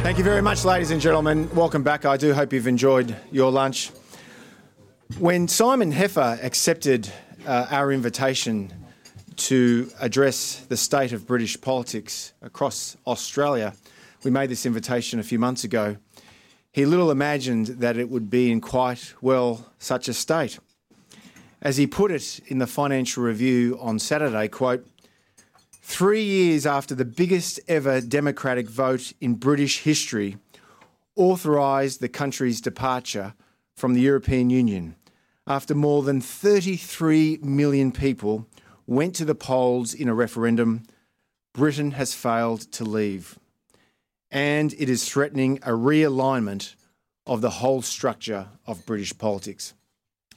Thank you very much, ladies and gentlemen. Welcome back. I do hope you've enjoyed your lunch. When Simon Heffer accepted our invitation to address the state of British politics across Australia, we made this invitation a few months ago, he little imagined that it would be in quite well such a state. As he put it in the Financial Review on Saturday, quote, 3 years after the biggest ever democratic vote in British history authorised the country's departure from the European Union, after more than 33 million people went to the polls in a referendum, Britain has failed to leave, and it is threatening a realignment of the whole structure of British politics.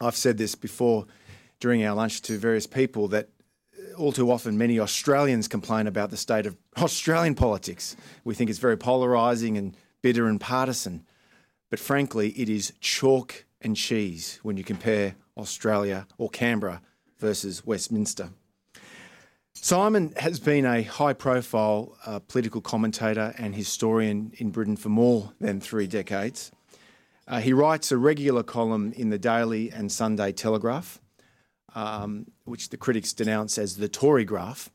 I've said this before during our lunch to various people that all too often, many Australians complain about the state of Australian politics. We think it's very polarising and bitter and partisan. But frankly, it is chalk and cheese when you compare Australia or Canberra versus Westminster. Simon has been a high-profile political commentator and historian in Britain for more than 3 decades. He writes a regular column in the Daily and Sunday Telegraph, which the critics denounce as the Tory graph.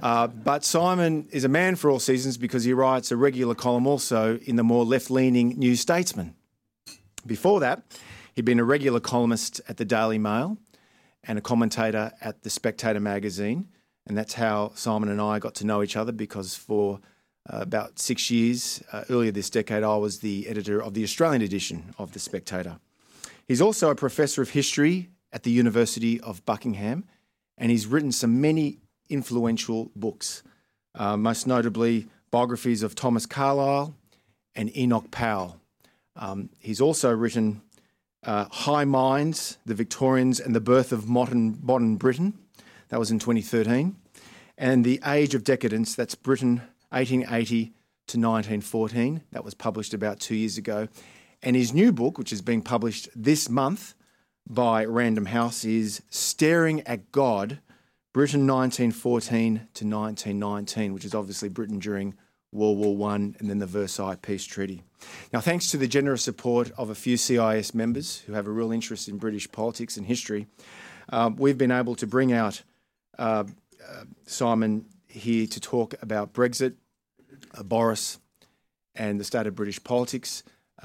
But Simon is a man for all seasons because he writes a regular column also in the more left-leaning New Statesman. Before that, he'd been a regular columnist at the Daily Mail and a commentator at the Spectator magazine. And that's how Simon and I got to know each other, because for about 6 years earlier this decade, I was the editor of the Australian edition of the Spectator. He's also a professor of history at the University of Buckingham, and he's written some many influential books, most notably biographies of Thomas Carlyle and Enoch Powell. He's also written High Minds: The Victorians and the Birth of Modern Britain. That was in 2013. And The Age of Decadence, that's Britain 1880 to 1914. That was published about 2 years ago. And his new book, which is being published this month by Random House, is Staring at God, Britain 1914 to 1919, which is obviously Britain during World War I and then the Versailles Peace Treaty. Now, thanks to the generous support of a few CIS members who have a real interest in British politics and history, we've been able to bring out Simon here to talk about Brexit, Boris, and the state of British politics.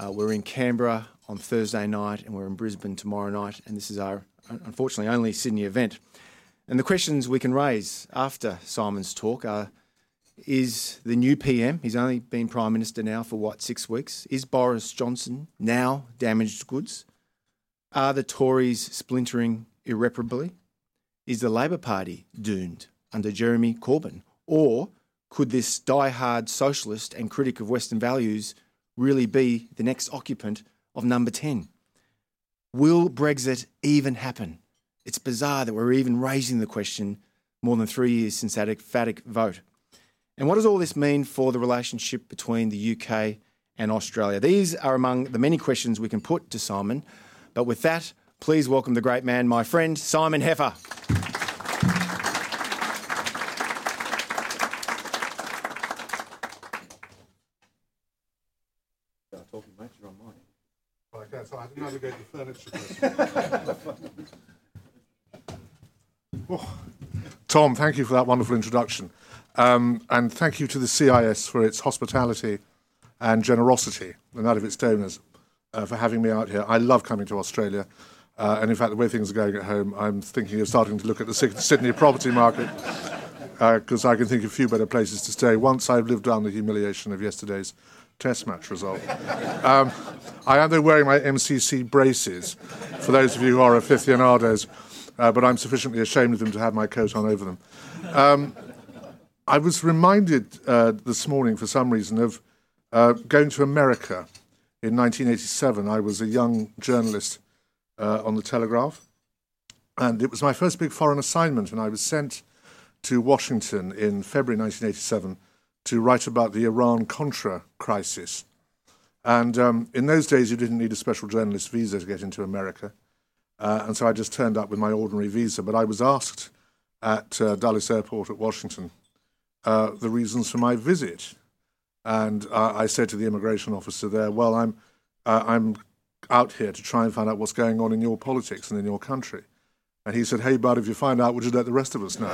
We're in Canberra on Thursday night, and we're in Brisbane tomorrow night, and this is our, unfortunately, only Sydney event. And the questions we can raise after Simon's talk are, is the new PM, he's only been Prime Minister now for, 6 weeks, is Boris Johnson now damaged goods? Are the Tories splintering irreparably? Is the Labor Party doomed under Jeremy Corbyn? Or could this die-hard socialist and critic of Western values really be the next occupant of number 10. Will Brexit even happen? It's bizarre that we're even raising the question more than 3 years since that emphatic vote. And what does all this mean for the relationship between the UK and Australia? These are among the many questions we can put to Simon. But with that, please welcome the great man, my friend, Simon Heffer. I didn't navigate the furniture. Oh. Tom, thank you for that wonderful introduction. And thank you to the CIS for its hospitality and generosity, and that of its donors, for having me out here. I love coming to Australia. And in fact, the way things are going at home, I'm thinking of starting to look at the Sydney property market, because I can think of few better places to stay once I've lived down the humiliation of yesterday's Test match result. I am though wearing my MCC braces, for those of you who are aficionados, but I'm sufficiently ashamed of them to have my coat on over them. I was reminded this morning, for some reason, of going to America in 1987. I was a young journalist on the Telegraph, and it was my first big foreign assignment, and I was sent to Washington in February 1987 to write about the Iran-Contra crisis. And in those days, you didn't need a special journalist visa to get into America. And so I just turned up with my ordinary visa. But I was asked at Dulles Airport at Washington the reasons for my visit. And I said to the immigration officer there, well, I'm out here to try and find out what's going on in your politics and in your country. And he said, hey, bud, if you find out, would you let the rest of us know?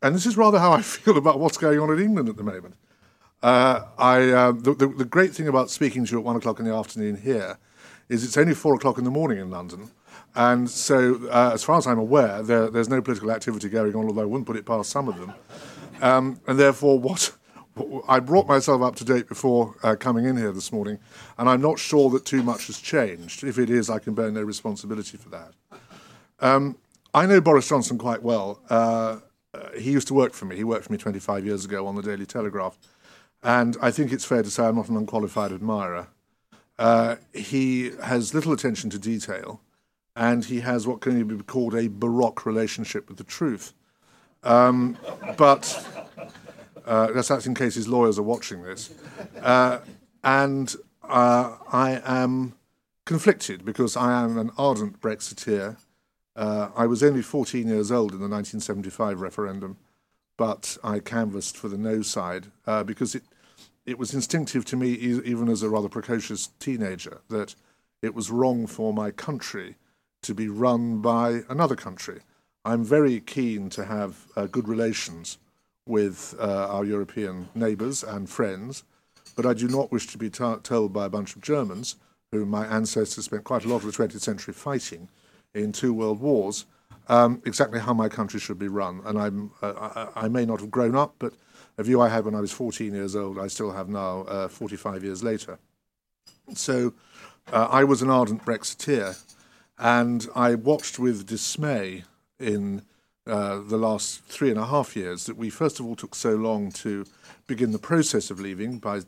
And this is rather how I feel about what's going on in England at the moment. The great thing about speaking to you at 1 o'clock in the afternoon here is it's only 4 o'clock in the morning in London. And so, as far as I'm aware, there's no political activity going on, although I wouldn't put it past some of them. And therefore, I brought myself up to date before coming in here this morning, and I'm not sure that too much has changed. If it is, I can bear no responsibility for that. I know Boris Johnson quite well. He used to work for me. He worked for me 25 years ago on the Daily Telegraph. And I think it's fair to say I'm not an unqualified admirer. He has little attention to detail, and he has what can be called a baroque relationship with the truth. But that's in case his lawyers are watching this. And I am conflicted because I am an ardent Brexiteer. I was only 14 years old in the 1975 referendum, but I canvassed for the no side because it was instinctive to me, even as a rather precocious teenager, that it was wrong for my country to be run by another country. I'm very keen to have good relations with our European neighbours and friends, but I do not wish to be told by a bunch of Germans, whom my ancestors spent quite a lot of the 20th century fighting in two world wars, exactly how my country should be run. And I may not have grown up, but a view I had when I was 14 years old, I still have now 45 years later. So I was an ardent Brexiteer, and I watched with dismay in the last 3.5 years that we first of all took so long to begin the process of leaving by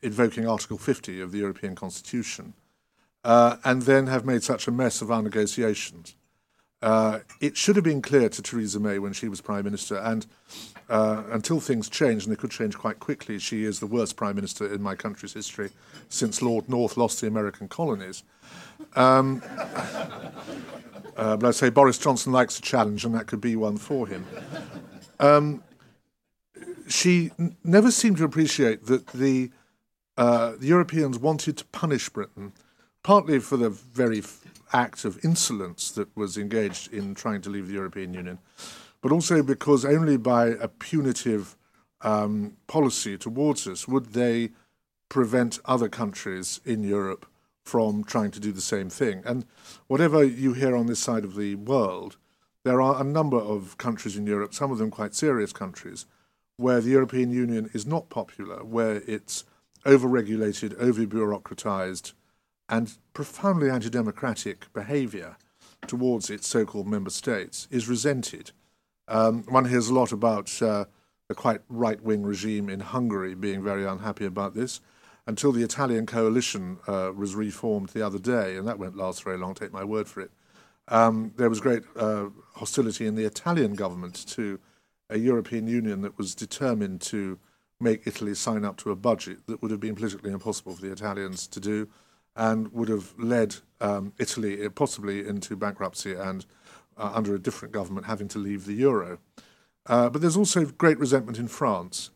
invoking Article 50 of the European Constitution, and then have made such a mess of our negotiations. It should have been clear to Theresa May when she was Prime Minister, and until things change, and they could change quite quickly, she is the worst Prime Minister in my country's history since Lord North lost the American colonies. But I say Boris Johnson likes a challenge, and that could be one for him. She never seemed to appreciate that the Europeans wanted to punish Britain, partly for the very act of insolence that was engaged in trying to leave the European Union, but also because only by a punitive policy towards us would they prevent other countries in Europe from trying to do the same thing. And whatever you hear on this side of the world, there are a number of countries in Europe, some of them quite serious countries, where the European Union is not popular, where it's over-regulated, over-bureaucratized, and profoundly anti-democratic behaviour towards its so-called member states is resented. One hears a lot about the quite right-wing regime in Hungary being very unhappy about this, until the Italian coalition was reformed the other day, and that won't last very long, take my word for it. There was great hostility in the Italian government to a European Union that was determined to make Italy sign up to a budget that would have been politically impossible for the Italians to do and would have led Italy possibly into bankruptcy and, under a different government, having to leave the euro. But there's also great resentment in France,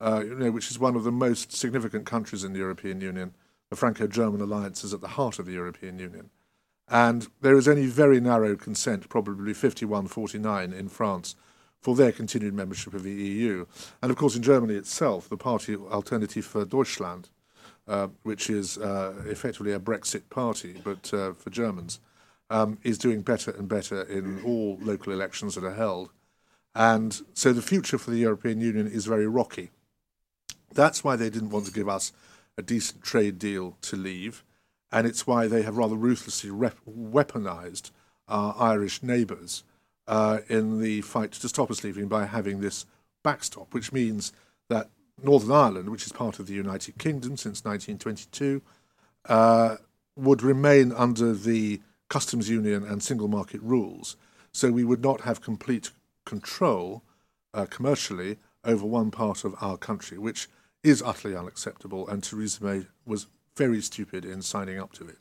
which is one of the most significant countries in the European Union. The Franco-German alliance is at the heart of the European Union. And there is only very narrow consent, probably 51-49 in France, for their continued membership of the EU. And, of course, in Germany itself, the party Alternative für Deutschland, which is effectively a Brexit party, but for Germans, is doing better and better in all local elections that are held. And so the future for the European Union is very rocky. That's why they didn't want to give us a decent trade deal to leave, and it's why they have rather ruthlessly weaponised our Irish neighbours in the fight to stop us leaving by having this backstop, which means that Northern Ireland, which is part of the United Kingdom since 1922, would remain under the customs union and single market rules. So we would not have complete control commercially over one part of our country, which is utterly unacceptable, and Theresa May was very stupid in signing up to it.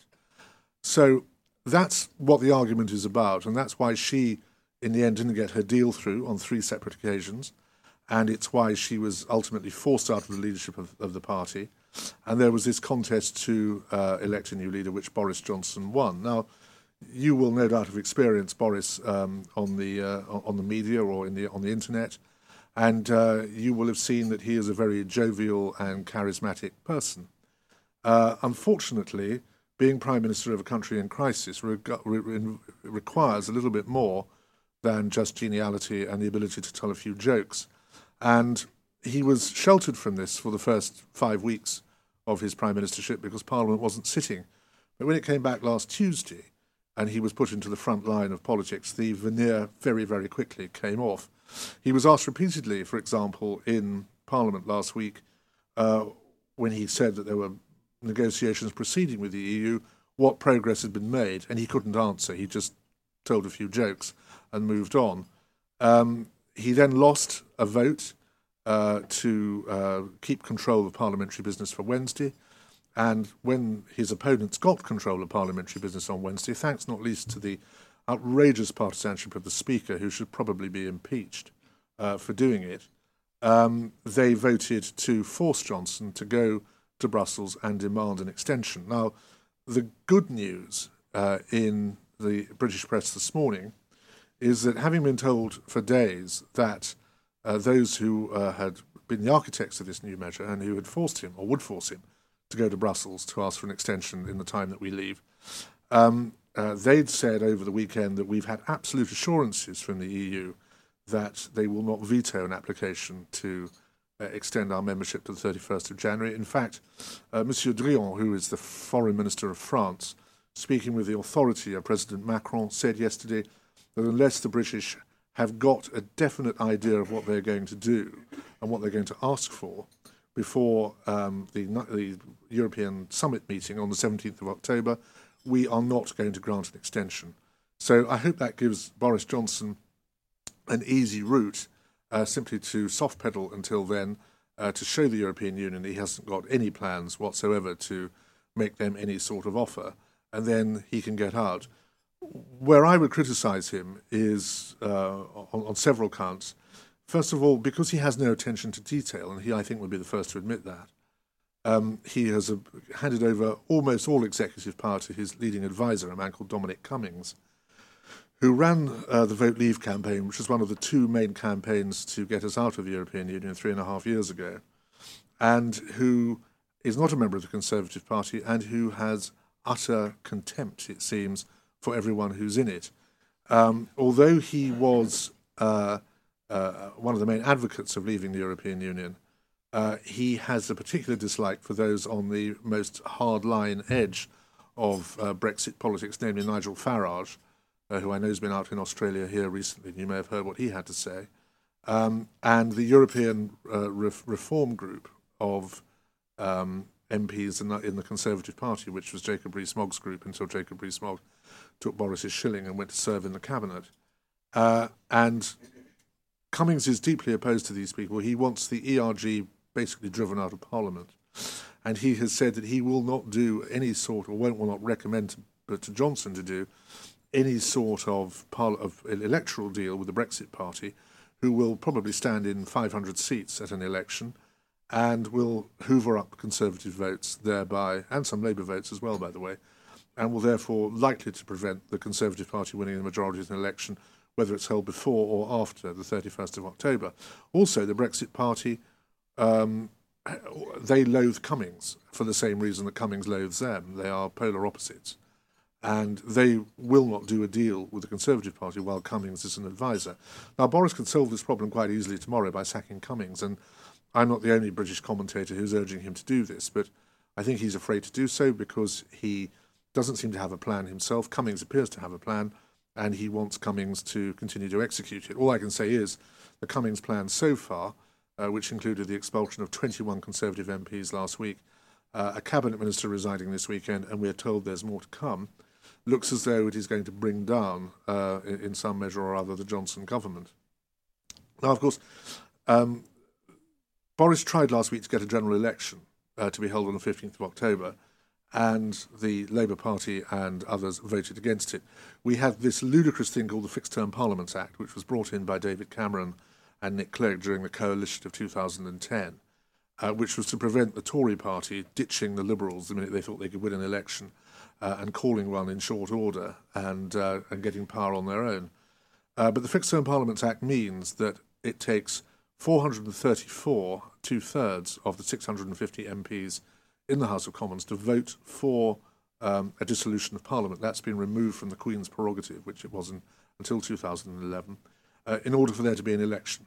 So That's what the argument is about, and that's why she, in the end, didn't get her deal through on three separate occasions, and it's why she was ultimately forced out of the leadership of the party. And there was this contest to elect a new leader, which Boris Johnson won. Now, you will no doubt have experienced Boris on the media or on the internet, and you will have seen that he is a very jovial and charismatic person. Unfortunately, being Prime Minister of a country in crisis requires a little bit more than just geniality and the ability to tell a few jokes. And he was sheltered from this for the first 5 weeks of his Prime Ministership because Parliament wasn't sitting. But when it came back last Tuesday and he was put into the front line of politics, the veneer very, very quickly came off. He was asked repeatedly, for example, in Parliament last week, when he said that there were negotiations proceeding with the EU, what progress had been made, and he couldn't answer. He just told a few jokes and moved on. He then lost a vote to keep control of parliamentary business for Wednesday, and when his opponents got control of parliamentary business on Wednesday, thanks not least to the outrageous partisanship of the Speaker, who should probably be impeached for doing it, they voted to force Johnson to go to Brussels and demand an extension. Now, the good news in the British press this morning is that, having been told for days that those who had been the architects of this new measure and who had forced him, or would force him, to go to Brussels to ask for an extension in the time that we leave, they'd said over the weekend that we've had absolute assurances from the EU that they will not veto an application to extend our membership to the 31st of January. In fact, Monsieur Drian, who is the Foreign Minister of France, speaking with the authority of President Macron, said yesterday that unless the British have got a definite idea of what they're going to do and what they're going to ask for before the European summit meeting on the 17th of October, we are not going to grant an extension. So I hope that gives Boris Johnson an easy route simply to soft pedal until then, to show the European Union he hasn't got any plans whatsoever to make them any sort of offer, and then he can get out. Where I would criticise him is on several counts. First of all, because he has no attention to detail, and he, I think, would be the first to admit that, he has handed over almost all executive power to his leading advisor, a man called Dominic Cummings, who ran the Vote Leave campaign, which was one of the two main campaigns to get us out of the European Union 3.5 years ago, and who is not a member of the Conservative Party and who has utter contempt, it seems, for everyone who's in it. Although he was one of the main advocates of leaving the European Union, he has a particular dislike for those on the most hardline edge of Brexit politics, namely Nigel Farage, who I know has been out in Australia here recently, and you may have heard what he had to say, and the European Reform Group of MPs in the Conservative Party, which was Jacob Rees-Mogg's group until Jacob Rees-Mogg took Boris's shilling and went to serve in the cabinet. And Cummings is deeply opposed to these people. He wants the ERG basically driven out of Parliament. And he has said that he will not do any sort, or will not recommend to Johnson to do any sort of electoral deal with the Brexit Party, who will probably stand in 500 seats at an election and will hoover up Conservative votes thereby, and some Labour votes as well, by the way, and will therefore likely to prevent the Conservative Party winning the majority in an election, whether it's held before or after the 31st of October. Also, the Brexit Party, they loathe Cummings for the same reason that Cummings loathes them. They are polar opposites. And they will not do a deal with the Conservative Party while Cummings is an advisor. Now, Boris can solve this problem quite easily tomorrow by sacking Cummings, and I'm not the only British commentator who's urging him to do this, but I think he's afraid to do so because he doesn't seem to have a plan himself. Cummings appears to have a plan, and he wants Cummings to continue to execute it. All I can say is the Cummings plan so far, which included the expulsion of 21 Conservative MPs last week, a cabinet minister resigning this weekend, and we're told there's more to come, looks as though it is going to bring down, in some measure or other, the Johnson government. Now, of course, Boris tried last week to get a general election to be held on the 15th of October, and the Labour Party and others voted against it. We had this ludicrous thing called the Fixed-Term Parliaments Act, which was brought in by David Cameron and Nick Clegg during the coalition of 2010, which was to prevent the Tory party ditching the Liberals the minute they thought they could win an election and calling one in short order and getting power on their own. But the Fixed-Term Parliaments Act means that it takes 434, two-thirds of the 650 MPs in the House of Commons to vote for a dissolution of Parliament. That's been removed from the Queen's prerogative, which it wasn't until 2011, in order for there to be an election.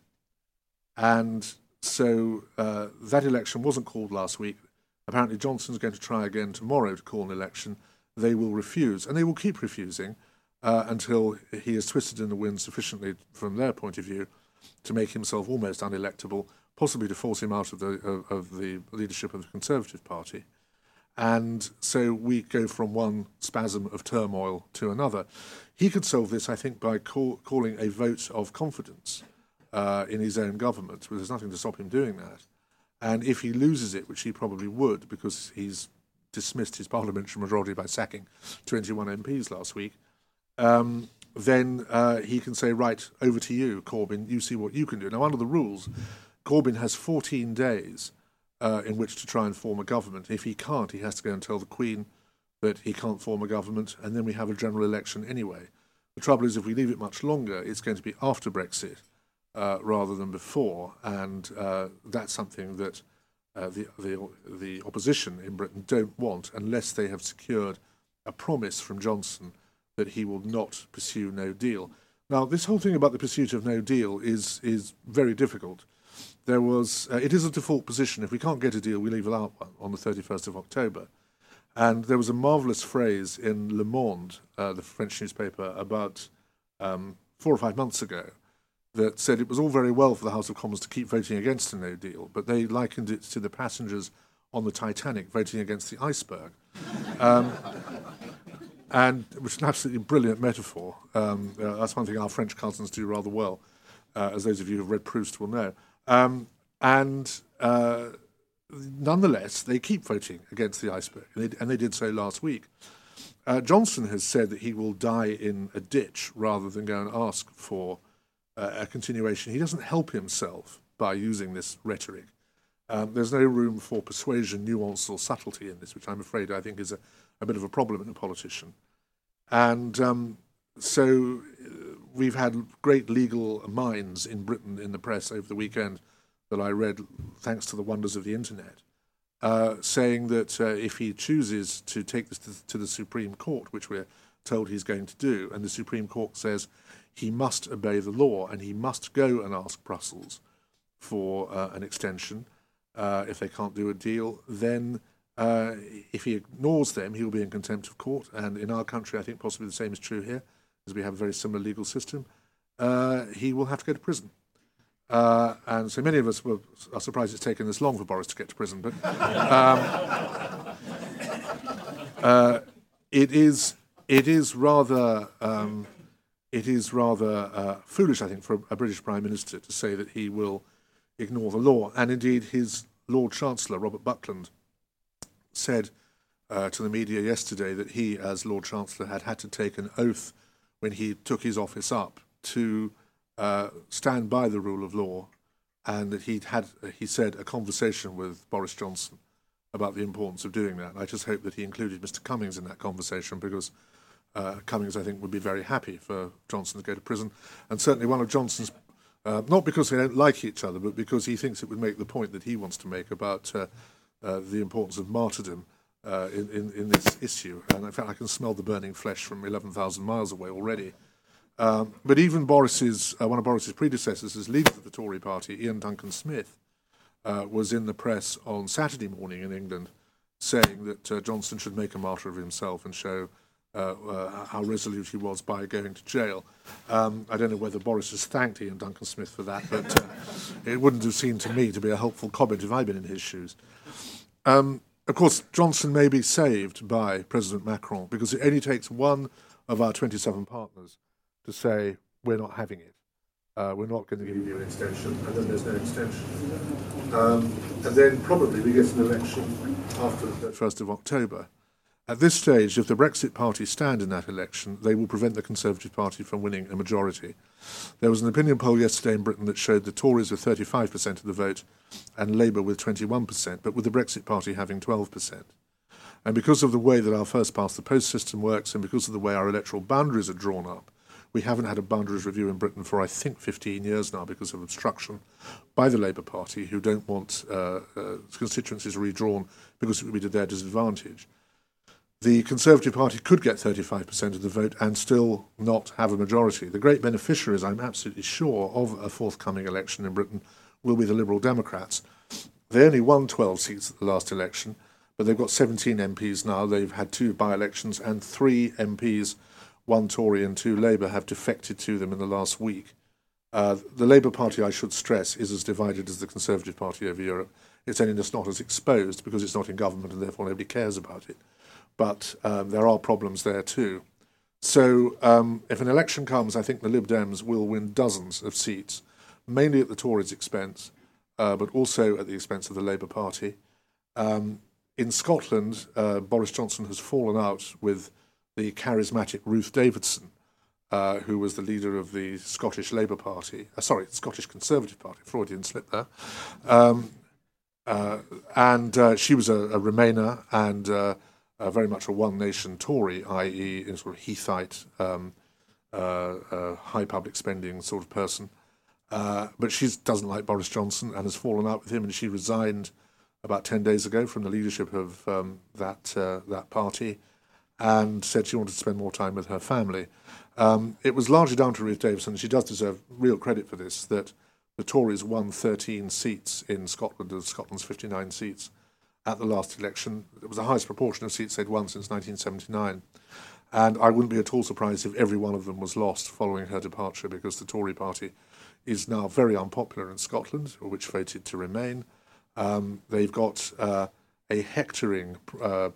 And so that election wasn't called last week. Apparently Johnson's going to try again tomorrow to call an election. They will refuse, and they will keep refusing until he is twisted in the wind sufficiently from their point of view to make himself almost unelectable, possibly to force him out of the leadership of the Conservative Party. And so we go from one spasm of turmoil to another. He could solve this, I think, by calling a vote of confidence in his own government. But there's nothing to stop him doing that. And if he loses it, which he probably would, because he's dismissed his parliamentary majority by sacking 21 MPs last week, then he can say, right, over to you, Corbyn, you see what you can do. Now, under the rules, Corbyn has 14 days in which to try and form a government. If he can't, he has to go and tell the Queen that he can't form a government, and then we have a general election anyway. The trouble is, if we leave it much longer, it's going to be after Brexit rather than before, and that's something that the opposition in Britain don't want unless they have secured a promise from Johnson that he will not pursue no deal. Now, this whole thing about the pursuit of no deal is very difficult. There was it is a default position. If we can't get a deal, we leave without one on the 31st of October. And there was a marvellous phrase in Le Monde, the French newspaper, about 4 or 5 months ago that said it was all very well for the House of Commons to keep voting against a no deal, but they likened it to the passengers on the Titanic voting against the iceberg. And it was an absolutely brilliant metaphor. That's one thing our French cousins do rather well, as those of you who have read Proust will know. And nonetheless, they keep voting against the iceberg, and they did so last week. Johnson has said that he will die in a ditch rather than go and ask for a continuation. He doesn't help himself by using this rhetoric. There's no room for persuasion, nuance, or subtlety in this, which I'm afraid I think is a bit of a problem in a politician. And so we've had great legal minds in Britain in the press over the weekend that I read, thanks to the wonders of the internet, saying that if he chooses to take this to the Supreme Court, which we're told he's going to do, and the Supreme Court says he must obey the law and he must go and ask Brussels for an extension if they can't do a deal, then if he ignores them, he will be in contempt of court. And in our country, I think possibly the same is true here, as we have a very similar legal system, he will have to go to prison. And so many of us are surprised it's taken this long for Boris to get to prison. But it is rather foolish, I think, for a British Prime Minister to say that he will ignore the law. And indeed, his Lord Chancellor, Robert Buckland, said to the media yesterday that he, as Lord Chancellor, had to take an oath when he took his office up to stand by the rule of law, and that he said, a conversation with Boris Johnson about the importance of doing that. And I just hope that he included Mr. Cummings in that conversation, because Cummings, I think, would be very happy for Johnson to go to prison. And certainly one of Johnson's, not because they don't like each other, but because he thinks it would make the point that he wants to make about the importance of martyrdom in this issue. And in fact, I can smell the burning flesh from 11,000 miles away already. But even one of Boris's predecessors as leader of the Tory party, Ian Duncan Smith, was in the press on Saturday morning in England saying that Johnson should make a martyr of himself and show how resolute he was by going to jail. I don't know whether Boris has thanked Ian Duncan Smith for that, but it wouldn't have seemed to me to be a helpful comment if I'd been in his shoes. Of course, Johnson may be saved by President Macron, because it only takes one of our 27 partners to say, we're not having it. We're not going to give you an extension, and then there's no extension. And then probably we get an election after the 1st of October. At this stage, if the Brexit Party stand in that election, they will prevent the Conservative Party from winning a majority. There was an opinion poll yesterday in Britain that showed the Tories with 35% of the vote and Labour with 21%, but with the Brexit Party having 12%. And because of the way that our first-past-the-post system works and because of the way our electoral boundaries are drawn up, we haven't had a boundaries review in Britain for, I think, 15 years now because of obstruction by the Labour Party, who don't want constituencies redrawn because it would be to their disadvantage. The Conservative Party could get 35% of the vote and still not have a majority. The great beneficiaries, I'm absolutely sure, of a forthcoming election in Britain will be the Liberal Democrats. They only won 12 seats at the last election, but they've got 17 MPs now. They've had 2 by-elections and 3 MPs, 1 Tory and 2 Labour, have defected to them in the last week. The Labour Party, I should stress, is as divided as the Conservative Party over Europe. It's only just not as exposed because it's not in government and therefore nobody cares about it. But there are problems there too. So if an election comes, I think the Lib Dems will win dozens of seats, mainly at the Tories' expense, but also at the expense of the Labour Party. In Scotland, Boris Johnson has fallen out with the charismatic Ruth Davidson, who was the leader of the Scottish Labour Party, Scottish Conservative Party, Freudian slip there. She was a Remainer and very much a one-nation Tory, i.e. sort of Heathite, high public spending sort of person. But she doesn't like Boris Johnson and has fallen out with him, and she resigned about 10 days ago from the leadership of that party and said she wanted to spend more time with her family. It was largely down to Ruth Davidson. She does deserve real credit for this, that the Tories won 13 seats in Scotland of Scotland's 59 seats. At the last election, it was the highest proportion of seats they'd won since 1979. And I wouldn't be at all surprised if every one of them was lost following her departure, because the Tory party is now very unpopular in Scotland, which voted to remain. They've got a hectoring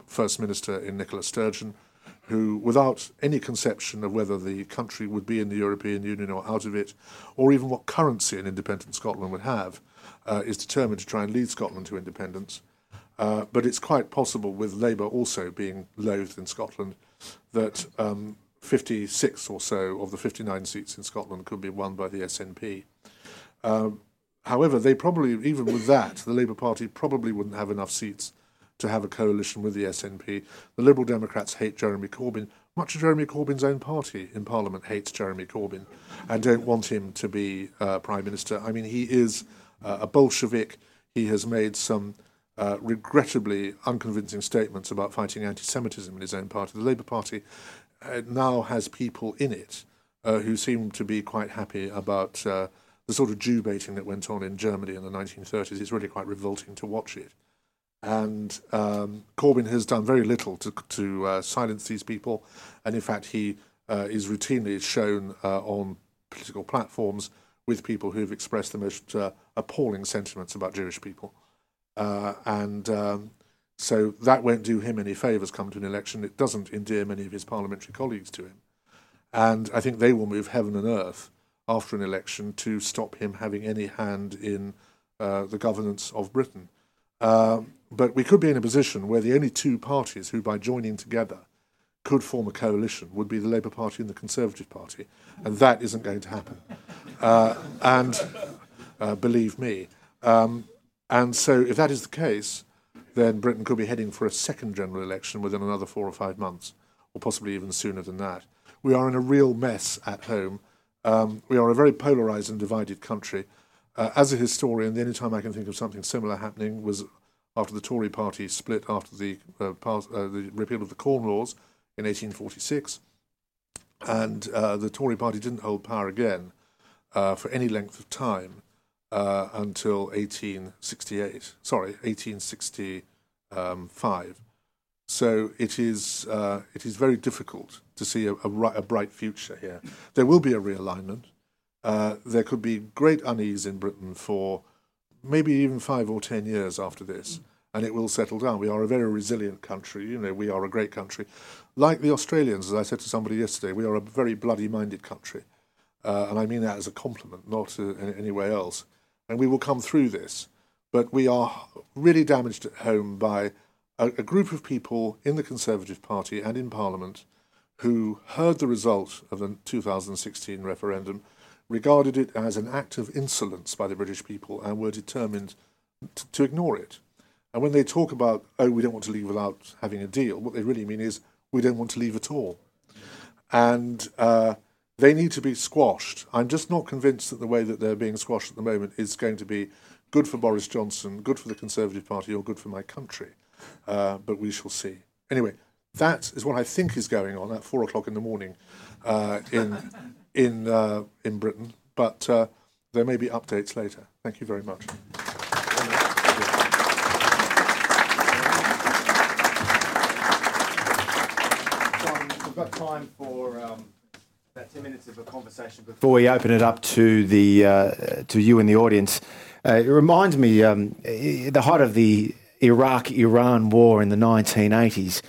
First Minister in Nicola Sturgeon, who, without any conception of whether the country would be in the European Union or out of it, or even what currency an independent Scotland would have, is determined to try and lead Scotland to independence. But it's quite possible, with Labour also being loathed in Scotland, that 56 or so of the 59 seats in Scotland could be won by the SNP. However, they probably, even with that, the Labour Party probably wouldn't have enough seats to have a coalition with the SNP. The Liberal Democrats hate Jeremy Corbyn. Much of Jeremy Corbyn's own party in Parliament hates Jeremy Corbyn and don't want him to be Prime Minister. I mean, he is a Bolshevik. He has made some regrettably unconvincing statements about fighting anti-Semitism in his own party. The Labour Party now has people in it who seem to be quite happy about the sort of Jew baiting that went on in Germany in the 1930s. It's really quite revolting to watch it. And Corbyn has done very little to silence these people. And in fact, he is routinely shown on political platforms with people who've expressed the most appalling sentiments about Jewish people. So that won't do him any favours come to an election. It doesn't endear many of his parliamentary colleagues to him. And I think they will move heaven and earth after an election to stop him having any hand in the governance of Britain. But we could be in a position where the only two parties who, by joining together, could form a coalition would be the Labour Party and the Conservative Party. And that isn't going to happen. Believe me. And so if that is the case, then Britain could be heading for a second general election within another 4 or 5 months, or possibly even sooner than that. We are in a real mess at home. We are a very polarised and divided country. As a historian, the only time I can think of something similar happening was after the Tory party split after the repeal of the Corn Laws in 1846. And the Tory party didn't hold power again for any length of time. Until 1865. So it is very difficult to see a bright future here. There will be a realignment. There could be great unease in Britain for maybe even 5 or 10 years after this, and it will settle down. We are a very resilient country. You know, we are a great country. Like the Australians, as I said to somebody yesterday, we are a very bloody-minded country. And I mean that as a compliment, not in any way else. And we will come through this. But we are really damaged at home by a group of people in the Conservative Party and in Parliament who heard the result of the 2016 referendum, regarded it as an act of insolence by the British people, and were determined to ignore it. And when they talk about, oh, we don't want to leave without having a deal, what they really mean is we don't want to leave at all. And they need to be squashed. I'm just not convinced that the way that they're being squashed at the moment is going to be good for Boris Johnson, good for the Conservative Party, or good for my country. But we shall see. Anyway, that is what I think is going on at 4 o'clock in the morning in Britain. But there may be updates later. Thank you very much. We've got time for about 10 minutes of a conversation before we open it up to you in the audience. It reminds me the height of the Iraq-Iran war in the 1980s.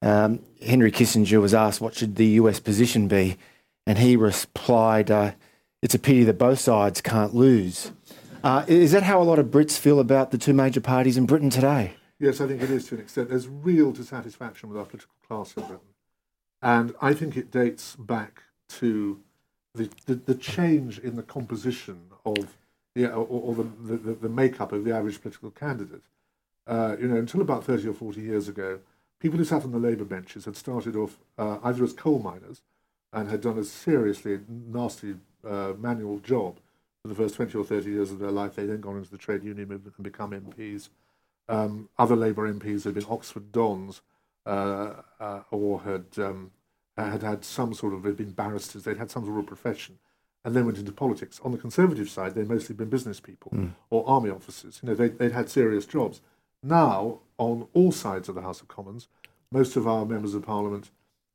Henry Kissinger was asked, what should the US position be? And he replied, it's a pity that both sides can't lose. Is that how a lot of Brits feel about the two major parties in Britain today? Yes, I think it is to an extent. There's real dissatisfaction with our political class in Britain. And I think it dates back to the change in the composition of, the makeup of the average political candidate. Until about 30 or 40 years ago, people who sat on the Labour benches had started off either as coal miners and had done a seriously nasty manual job for the first 20 or 30 years of their life. They then gone into the trade union movement and become MPs. Other Labour MPs had been Oxford Dons or had had some sort of, had been barristers, they'd had some sort of profession, and then went into politics. On the Conservative side, they'd mostly been business people or army officers. They'd had serious jobs. Now, on all sides of the House of Commons, most of our members of Parliament,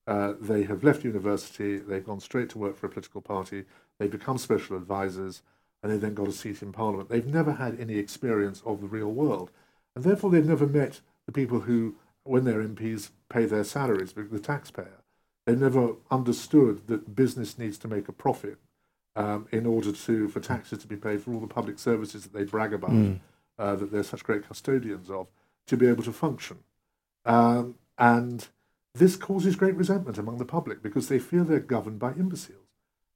they have left university, they've gone straight to work for a political party, they've become special advisors, and they've then got a seat in Parliament. They've never had any experience of the real world. And therefore, they've never met the people who, when they're MPs, pay their salaries, the taxpayer. They've never understood that business needs to make a profit in order for taxes to be paid for all the public services that they brag about. That they're such great custodians of, to be able to function. And this causes great resentment among the public because they feel they're governed by imbeciles.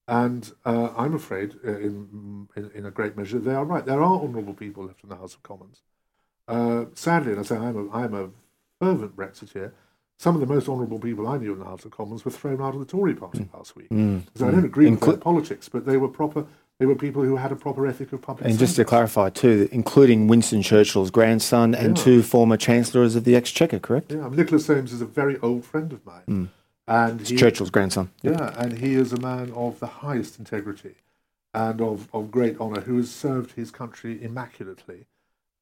And I'm afraid, in a great measure, they are right. There are honourable people left in the House of Commons. Sadly, and I say I'm a fervent Brexiteer, some of the most honourable people I knew in the House of Commons were thrown out of the Tory party last week. So I don't agree with their politics, but they were proper... They were people who had a proper ethic of public service. And just to clarify too, including Winston Churchill's grandson and two former Chancellors of the Exchequer, correct? Yeah, Nicholas Soames is a very old friend of mine. And it's Churchill's grandson. Yeah, and he is a man of the highest integrity and of great honour who has served his country immaculately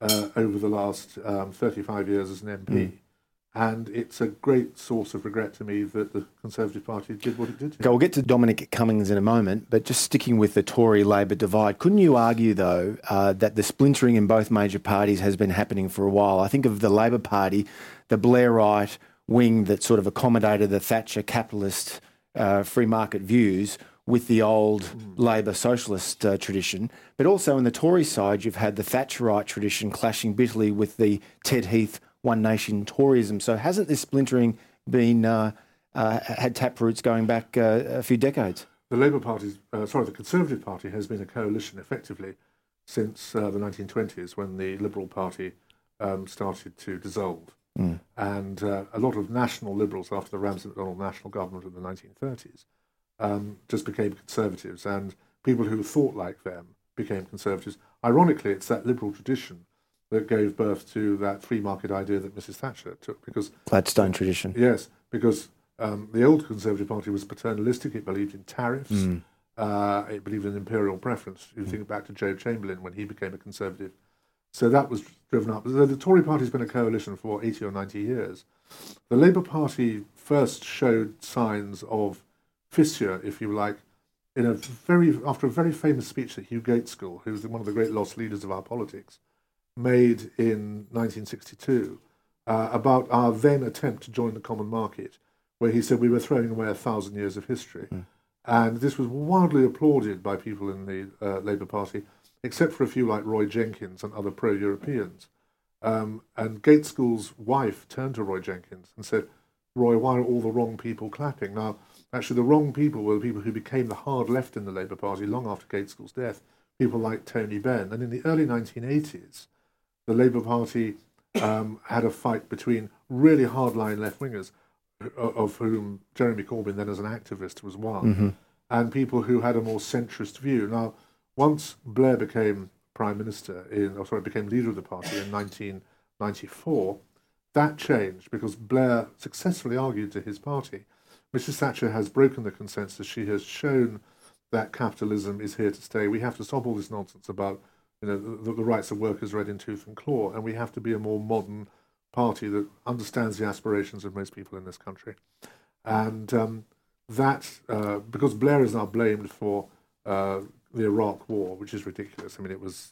over the last 35 years as an MP. And it's a great source of regret to me that the Conservative Party did what it did. Okay, we'll get to Dominic Cummings in a moment, but just sticking with the Tory-Labour divide, couldn't you argue, though, that the splintering in both major parties has been happening for a while? I think of the Labour Party, the Blairite wing that sort of accommodated the Thatcher capitalist free market views with the old Labour socialist tradition. But also on the Tory side, you've had the Thatcherite tradition clashing bitterly with the Ted Heath One Nation Toryism. So hasn't this splintering been had taproots going back a few decades? The Labour Party, the Conservative Party has been a coalition effectively since the 1920s when the Liberal Party started to dissolve. And a lot of national Liberals after the Ramsay MacDonald national government of the 1930s just became Conservatives, and people who thought like them became Conservatives. Ironically, it's that Liberal tradition that gave birth to that free market idea that Mrs Thatcher took. Because Gladstone tradition. Yes, because the old Conservative Party was paternalistic. It believed in tariffs. It believed in imperial preference. You think back to Joe Chamberlain when he became a Conservative. So that was driven up. The Tory Party's been a coalition for 80 or 90 years. The Labour Party first showed signs of fissure, if you like, in after a very famous speech that Hugh Gaitskell, who was one of the great lost leaders of our politics, made in 1962 about our then attempt to join the common market, where he said we were throwing away 1,000 years of history. And this was wildly applauded by people in the Labour Party, except for a few like Roy Jenkins and other pro-Europeans. And Gaitskell's wife turned to Roy Jenkins and said, "Roy, why are all the wrong people clapping?" Now, actually, the wrong people were the people who became the hard left in the Labour Party long after Gaitskell's death, people like Tony Benn. And in the early 1980s, the Labour Party had a fight between really hardline left-wingers, of whom Jeremy Corbyn, then as an activist, was one, mm-hmm. and people who had a more centrist view. Now, once Blair became Prime Minister, became leader of the party in 1994, that changed because Blair successfully argued to his party, Mrs. Thatcher has broken the consensus. She has shown that capitalism is here to stay. We have to stop all this nonsense about the rights of workers red in tooth and claw, and we have to be a more modern party that understands the aspirations of most people in this country. And because Blair is now blamed for the Iraq War, which is ridiculous. I mean, it was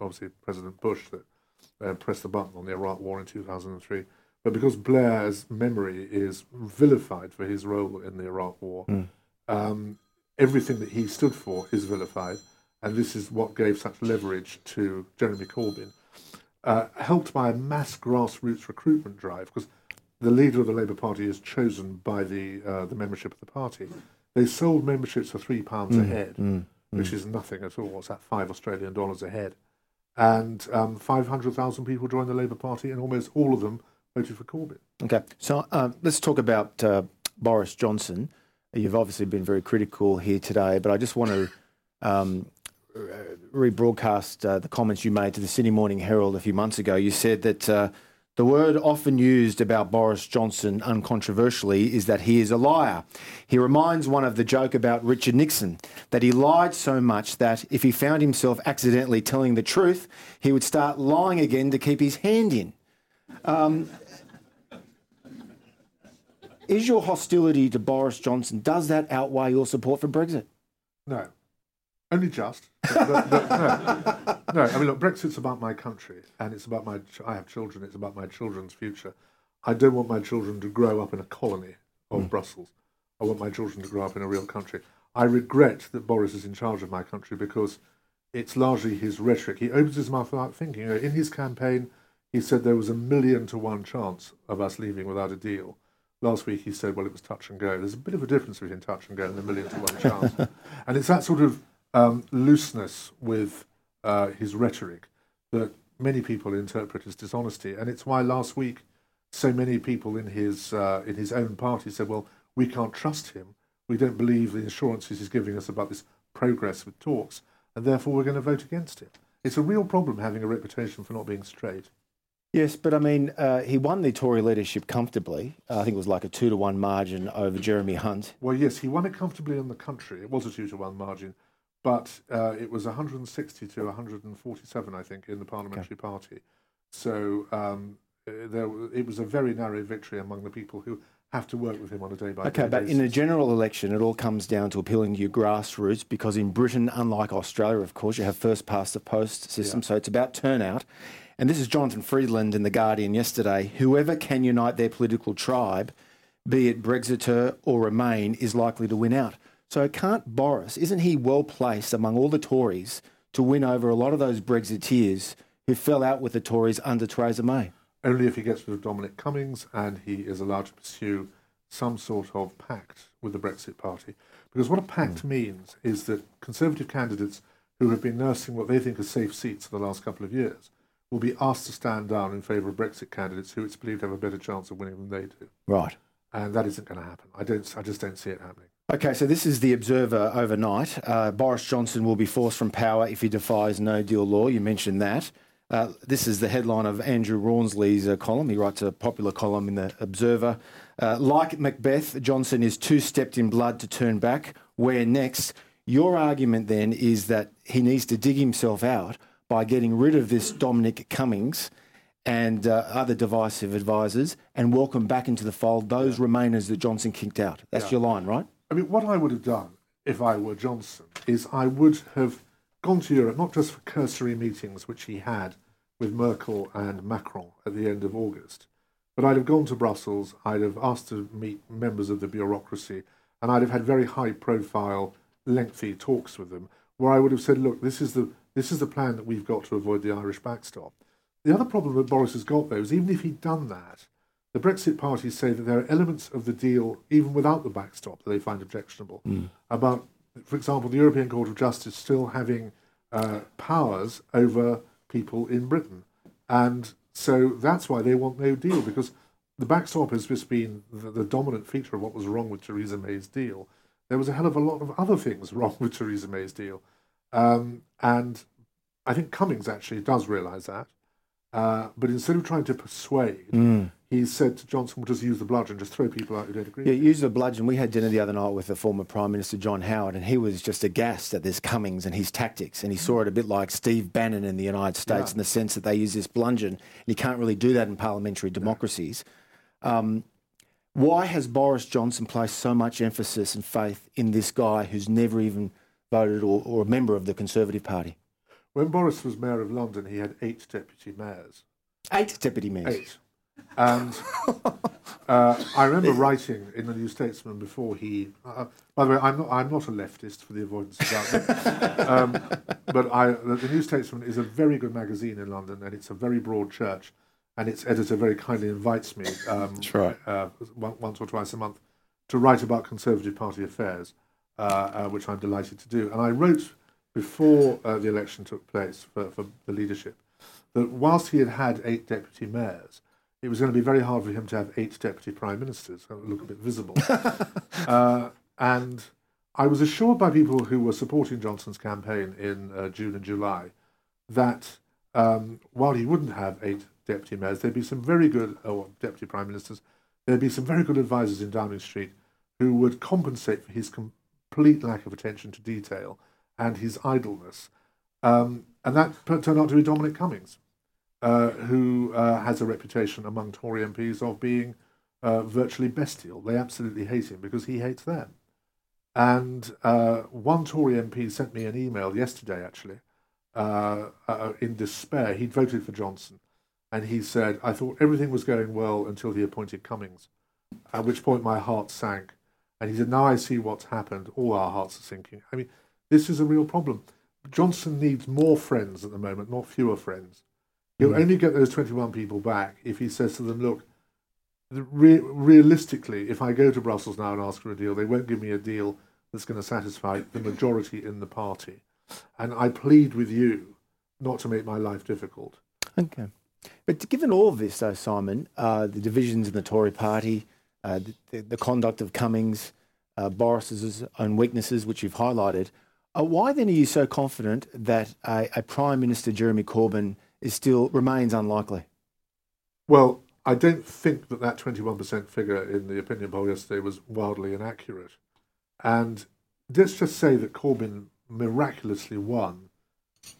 obviously President Bush that pressed the button on the Iraq War in 2003. But because Blair's memory is vilified for his role in the Iraq War, everything that he stood for is vilified. And this is what gave such leverage to Jeremy Corbyn, helped by a mass grassroots recruitment drive, because the leader of the Labour Party is chosen by the membership of the party. They sold memberships for £3 a head, which is nothing at all. What's that, $5 Australian a head? And 500,000 people joined the Labour Party, and almost all of them voted for Corbyn. Okay, so let's talk about Boris Johnson. You've obviously been very critical here today, but I just want to rebroadcast the comments you made to the Sydney Morning Herald a few months ago. You said that the word often used about Boris Johnson uncontroversially is that he is a liar. He reminds one of the joke about Richard Nixon, that he lied so much that if he found himself accidentally telling the truth, he would start lying again to keep his hand in. Is your hostility to Boris Johnson, does that outweigh your support for Brexit? No. Only just. No. I mean, look, Brexit's about my country, and it's about I have children, it's about my children's future. I don't want my children to grow up in a colony of Brussels. I want my children to grow up in a real country. I regret that Boris is in charge of my country because it's largely his rhetoric. He opens his mouth without thinking. In his campaign, he said there was 1 to 1 chance of us leaving without a deal. Last week he said, well, it was touch and go. There's a bit of a difference between touch and go and 1 to 1 chance. And it's that sort of looseness with his rhetoric that many people interpret as dishonesty, and it's why last week so many people in his own party said, "Well, we can't trust him. We don't believe the assurances he's giving us about this progress with talks, and therefore we're going to vote against him." It's a real problem having a reputation for not being straight. Yes, but I mean, he won the Tory leadership comfortably. I think it was like a 2-1 margin over Jeremy Hunt. Well, yes, he won it comfortably in the country. It was a 2-1 margin. But it was 160 to 147, I think, in the parliamentary party. So it was a very narrow victory among the people who have to work with him on a day-by-day basis. Okay, but in a general election, it all comes down to appealing to your grassroots, because in Britain, unlike Australia, of course, you have first-past-the-post system, so it's about turnout. And this is Jonathan Friedland in The Guardian yesterday. Whoever can unite their political tribe, be it Brexiter or Remain, is likely to win out. So can't Boris, isn't he well-placed among all the Tories to win over a lot of those Brexiteers who fell out with the Tories under Theresa May? Only if he gets rid of Dominic Cummings and he is allowed to pursue some sort of pact with the Brexit Party. Because what a pact means is that Conservative candidates who have been nursing what they think are safe seats for the last couple of years will be asked to stand down in favour of Brexit candidates who it's believed have a better chance of winning than they do. Right. And that isn't going to happen. I just don't see it happening. Okay, so this is The Observer overnight. Boris Johnson will be forced from power if he defies no deal law. You mentioned that. This is the headline of Andrew Rawnsley's column. He writes a popular column in The Observer. Like Macbeth, Johnson is two-stepped in blood to turn back. Where next? Your argument then is that he needs to dig himself out by getting rid of this Dominic Cummings and other divisive advisers and welcome back into the fold those Remainers that Johnson kicked out. That's your line, right? I mean, what I would have done if I were Johnson is I would have gone to Europe, not just for cursory meetings, which he had with Merkel and Macron at the end of August, but I'd have gone to Brussels, I'd have asked to meet members of the bureaucracy, and I'd have had very high-profile, lengthy talks with them, where I would have said, look, this is the plan that we've got to avoid the Irish backstop. The other problem that Boris has got, though, is even if he'd done that, the Brexit Party say that there are elements of the deal, even without the backstop, that they find objectionable. About, for example, the European Court of Justice still having powers over people in Britain. And so that's why they want no deal, because the backstop has just been the dominant feature of what was wrong with Theresa May's deal. There was a hell of a lot of other things wrong with Theresa May's deal. And I think Cummings actually does realise that. But instead of trying to persuade, he said to Johnson, we'll just use the bludgeon, just throw people out who don't agree. Yeah, use the bludgeon. We had dinner the other night with the former Prime Minister, John Howard, and he was just aghast at this Cummings and his tactics. And he saw it a bit like Steve Bannon in the United States in the sense that they use this bludgeon. And you can't really do that in parliamentary democracies. Why has Boris Johnson placed so much emphasis and faith in this guy who's never even voted or a member of the Conservative Party? When Boris was mayor of London, he had 8 deputy mayors. 8 deputy mayors? 8. And I remember writing in the New Statesman before he... by the way, I'm not a leftist, for the avoidance of doubt. The New Statesman is a very good magazine in London, and it's a very broad church, and its editor very kindly invites me once or twice a month to write about Conservative Party affairs, which I'm delighted to do. And I wrote... before the election took place for the leadership, that whilst he had had 8 deputy mayors, it was going to be very hard for him to have 8 deputy prime ministers. That would look a bit visible. And I was assured by people who were supporting Johnson's campaign in June and July that while he wouldn't have 8 deputy mayors, there'd be some very good, or deputy prime ministers, there'd be some very good advisers in Downing Street who would compensate for his complete lack of attention to detail and his idleness. And that turned out to be Dominic Cummings, who has a reputation among Tory MPs of being virtually bestial. They absolutely hate him because he hates them. And one Tory MP sent me an email yesterday, actually, in despair. He'd voted for Johnson. And he said, I thought everything was going well until he appointed Cummings, at which point my heart sank. And he said, now I see what's happened. All our hearts are sinking. I mean, this is a real problem. Johnson needs more friends at the moment, not fewer friends. He'll only get those 21 people back if he says to them, look, realistically, if I go to Brussels now and ask for a deal, they won't give me a deal that's going to satisfy the majority in the party. And I plead with you not to make my life difficult. Okay. But given all of this, though, Simon, the divisions in the Tory party, the conduct of Cummings, Boris's own weaknesses, which you've highlighted, why then are you so confident that a Prime Minister, Jeremy Corbyn, remains unlikely? Well, I don't think that 21% figure in the opinion poll yesterday was wildly inaccurate. And let's just say that Corbyn miraculously won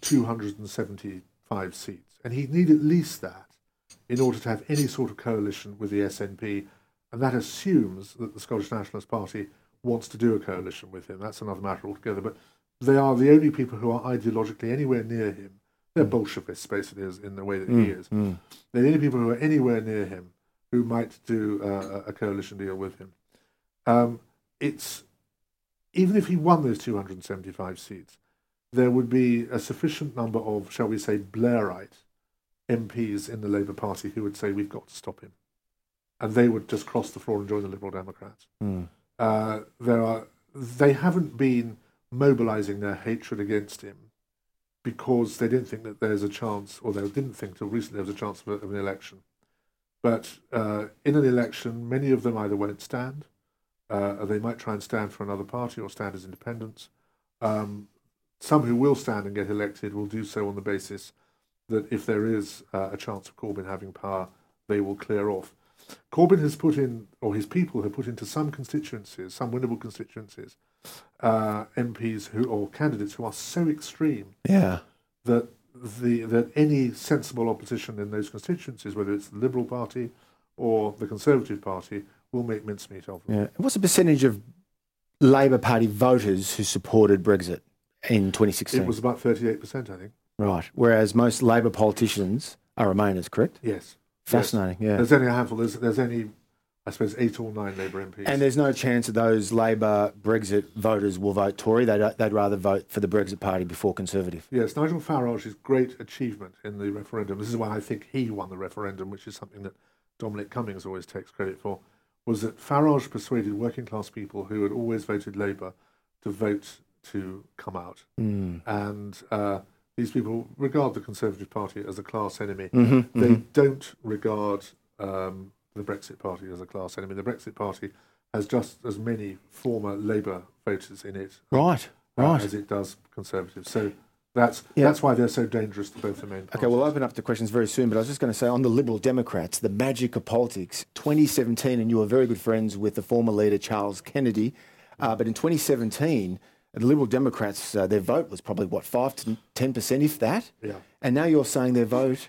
275 seats. And he'd need at least that in order to have any sort of coalition with the SNP. And that assumes that the Scottish Nationalist Party wants to do a coalition with him. That's another matter altogether. But they are the only people who are ideologically anywhere near him. They're Bolshevists, basically, in the way that he is. They're the only people who are anywhere near him who might do a coalition deal with him. Even if he won those 275 seats, there would be a sufficient number of, shall we say, Blairite MPs in the Labour Party who would say, we've got to stop him. And they would just cross the floor and join the Liberal Democrats. They haven't been mobilising their hatred against him because they didn't think that there's a chance, or they didn't think until recently there was a chance of an election. But in an election, many of them either won't stand, or they might try and stand for another party or stand as independents. Some who will stand and get elected will do so on the basis that if there is a chance of Corbyn having power, they will clear off. Corbyn has put in, or his people have put into some constituencies, some winnable constituencies, MPs who, or candidates who are so extreme that any sensible opposition in those constituencies, whether it's the Liberal Party or the Conservative Party, will make mincemeat of them. Yeah. What's the percentage of Labour Party voters who supported Brexit in 2016? It was about 38%, I think. Right, whereas most Labour politicians are Remainers, correct? Yes. Fascinating, yeah. There's only a handful. There's only, I suppose, 8 or 9 Labour MPs. And there's no chance that those Labour Brexit voters will vote Tory. They'd rather vote for the Brexit Party before Conservative. Yes, Nigel Farage's great achievement in the referendum, this is why I think he won the referendum, which is something that Dominic Cummings always takes credit for, was that Farage persuaded working-class people who had always voted Labour to vote to come out. Mm. And these people regard the Conservative Party as a class enemy. Mm-hmm, they don't regard... the Brexit Party as a class enemy. The Brexit Party has just as many former Labour voters in it, right, as it does Conservatives. So that's why they're so dangerous to both the main parties. Okay, we'll open up to questions very soon, but I was just going to say on the Liberal Democrats, the magic of politics, 2017, and you were very good friends with the former leader Charles Kennedy, but in 2017, the Liberal Democrats, their vote was probably, 5 to 10%, if that? Yeah. And now you're saying their vote...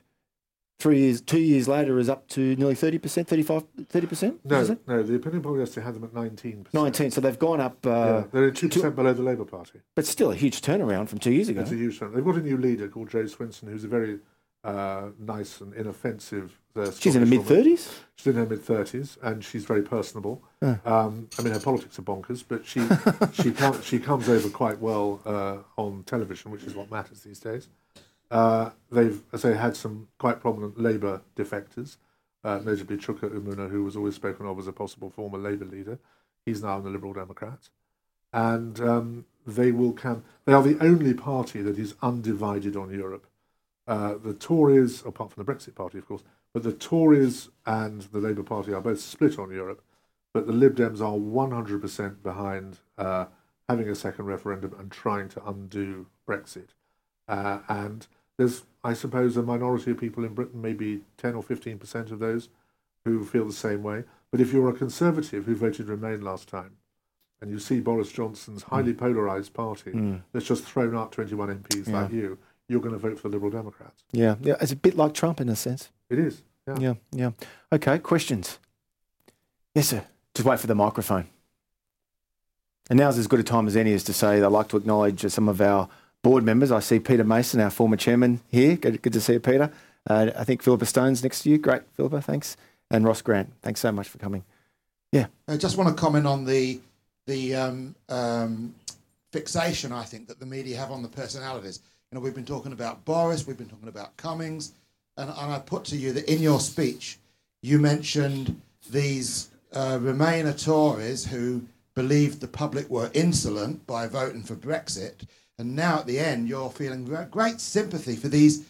2 years later is up to nearly 30%, 35%, 30%? No, the opinion poll yesterday had them at 19%. 19, so they've gone up... they're 2% below the Labour Party. But still a huge turnaround from 2 years ago. It's a huge turnaround. They've got a new leader called Jo Swinson, who's a very nice and inoffensive... she's in her mid-30s? She's in her mid-30s, and she's very personable. I mean, her politics are bonkers, but she comes over quite well on television, which is what matters these days. They've, as I say, had some quite prominent Labour defectors, notably Chuka Umunna, who was always spoken of as a possible former Labour leader. He's now in the Liberal Democrats. And they are the only party that is undivided on Europe. The Tories, apart from the Brexit Party, of course, but the Tories and the Labour Party are both split on Europe, but the Lib Dems are 100% behind having a second referendum and trying to undo Brexit. And there's, I suppose, a minority of people in Britain, maybe 10 or 15% of those who feel the same way. But if you're a Conservative who voted Remain last time, and you see Boris Johnson's highly polarised party that's just thrown out 21 MPs like you're going to vote for Liberal Democrats. Yeah, it's a bit like Trump in a sense. It is, yeah. Okay, questions? Yes, sir. Just wait for the microphone. And now's as good a time as any is to say I'd like to acknowledge some of our board members. I see Peter Mason, our former chairman, here. Good to see you, Peter. I think Philippa Stone's next to you. Great, Philippa, thanks. And Ross Grant, thanks so much for coming. Yeah. I just want to comment on the fixation, I think, that the media have on the personalities. You know, we've been talking about Boris, we've been talking about Cummings, and I put to you that in your speech, you mentioned these Remainer Tories who believed the public were insolent by voting for Brexit. And now at the end, you're feeling great sympathy for these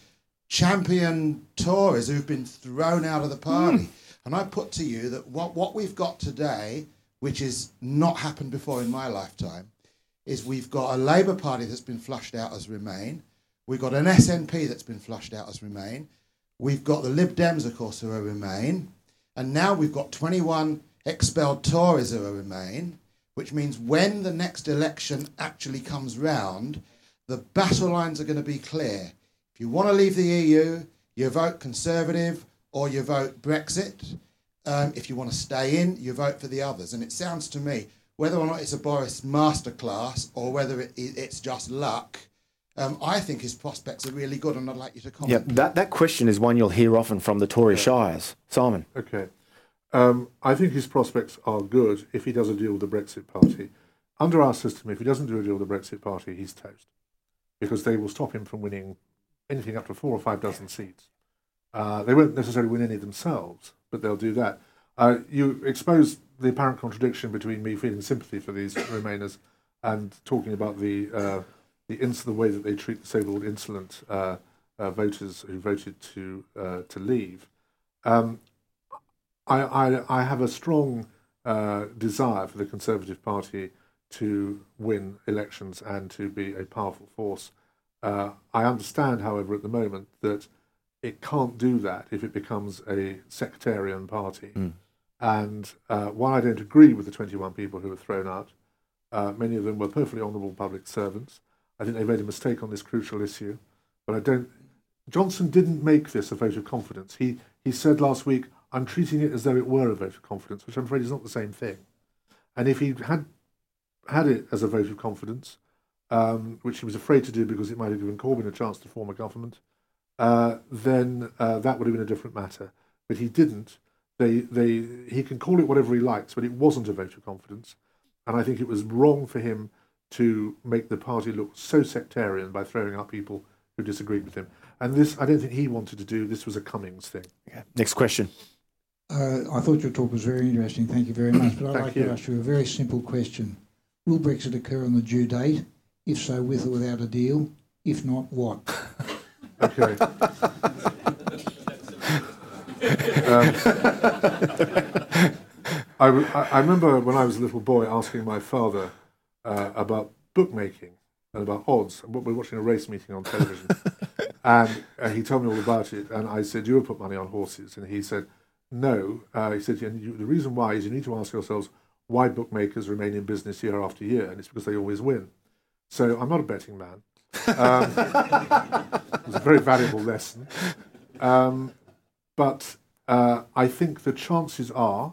champion Tories who've been thrown out of the party. And I put to you that what we've got today, which has not happened before in my lifetime, is we've got a Labour Party that's been flushed out as Remain. We've got an SNP that's been flushed out as Remain. We've got the Lib Dems, of course, who are Remain. And now we've got 21 expelled Tories who are Remain, which means when the next election actually comes round, the battle lines are going to be clear. If you want to leave the EU, you vote Conservative or you vote Brexit. If you want to stay in, you vote for the others. And it sounds to me, whether or not it's a Boris masterclass or whether it's just luck, I think his prospects are really good, and I'd like you to comment. Yeah, that question is one you'll hear often from the Tory shires. Simon. Okay. I think his prospects are good if he does a deal with the Brexit Party. Under our system, if he doesn't do a deal with the Brexit Party, he's toast, because they will stop him from winning anything up to 4 or 5 dozen seats. They won't necessarily win any themselves, but they'll do that. You expose the apparent contradiction between me feeling sympathy for these Remainers and talking about the way that they treat the so-called insolent voters who voted to leave. I have a strong desire for the Conservative Party to win elections and to be a powerful force. I understand, however, at the moment that it can't do that if it becomes a sectarian party. And while I don't agree with the 21 people who were thrown out, many of them were perfectly honourable public servants. I think they made a mistake on this crucial issue. But Johnson didn't make this a vote of confidence. He said last week, I'm treating it as though it were a vote of confidence, which I'm afraid is not the same thing. And if he had it as a vote of confidence, which he was afraid to do because it might have given Corbyn a chance to form a government, then that would have been a different matter. But he didn't. He can call it whatever he likes, but it wasn't a vote of confidence. And I think it was wrong for him to make the party look so sectarian by throwing up people who disagreed with him. And this, I don't think he wanted to do. This was a Cummings thing. Yeah. Next question. I thought your talk was very interesting. Thank you very much. But I'd like to ask you a very simple question. Will Brexit occur on the due date? If so, with or without a deal? If not, what? Okay. I remember when I was a little boy asking my father about bookmaking and about odds. We were watching a race meeting on television. And he told me all about it. And I said, you would put money on horses. And he said, no. He said, the reason why is you need to ask yourselves why bookmakers remain in business year after year. And it's because they always win. So I'm not a betting man. It was a very valuable lesson. But I think the chances are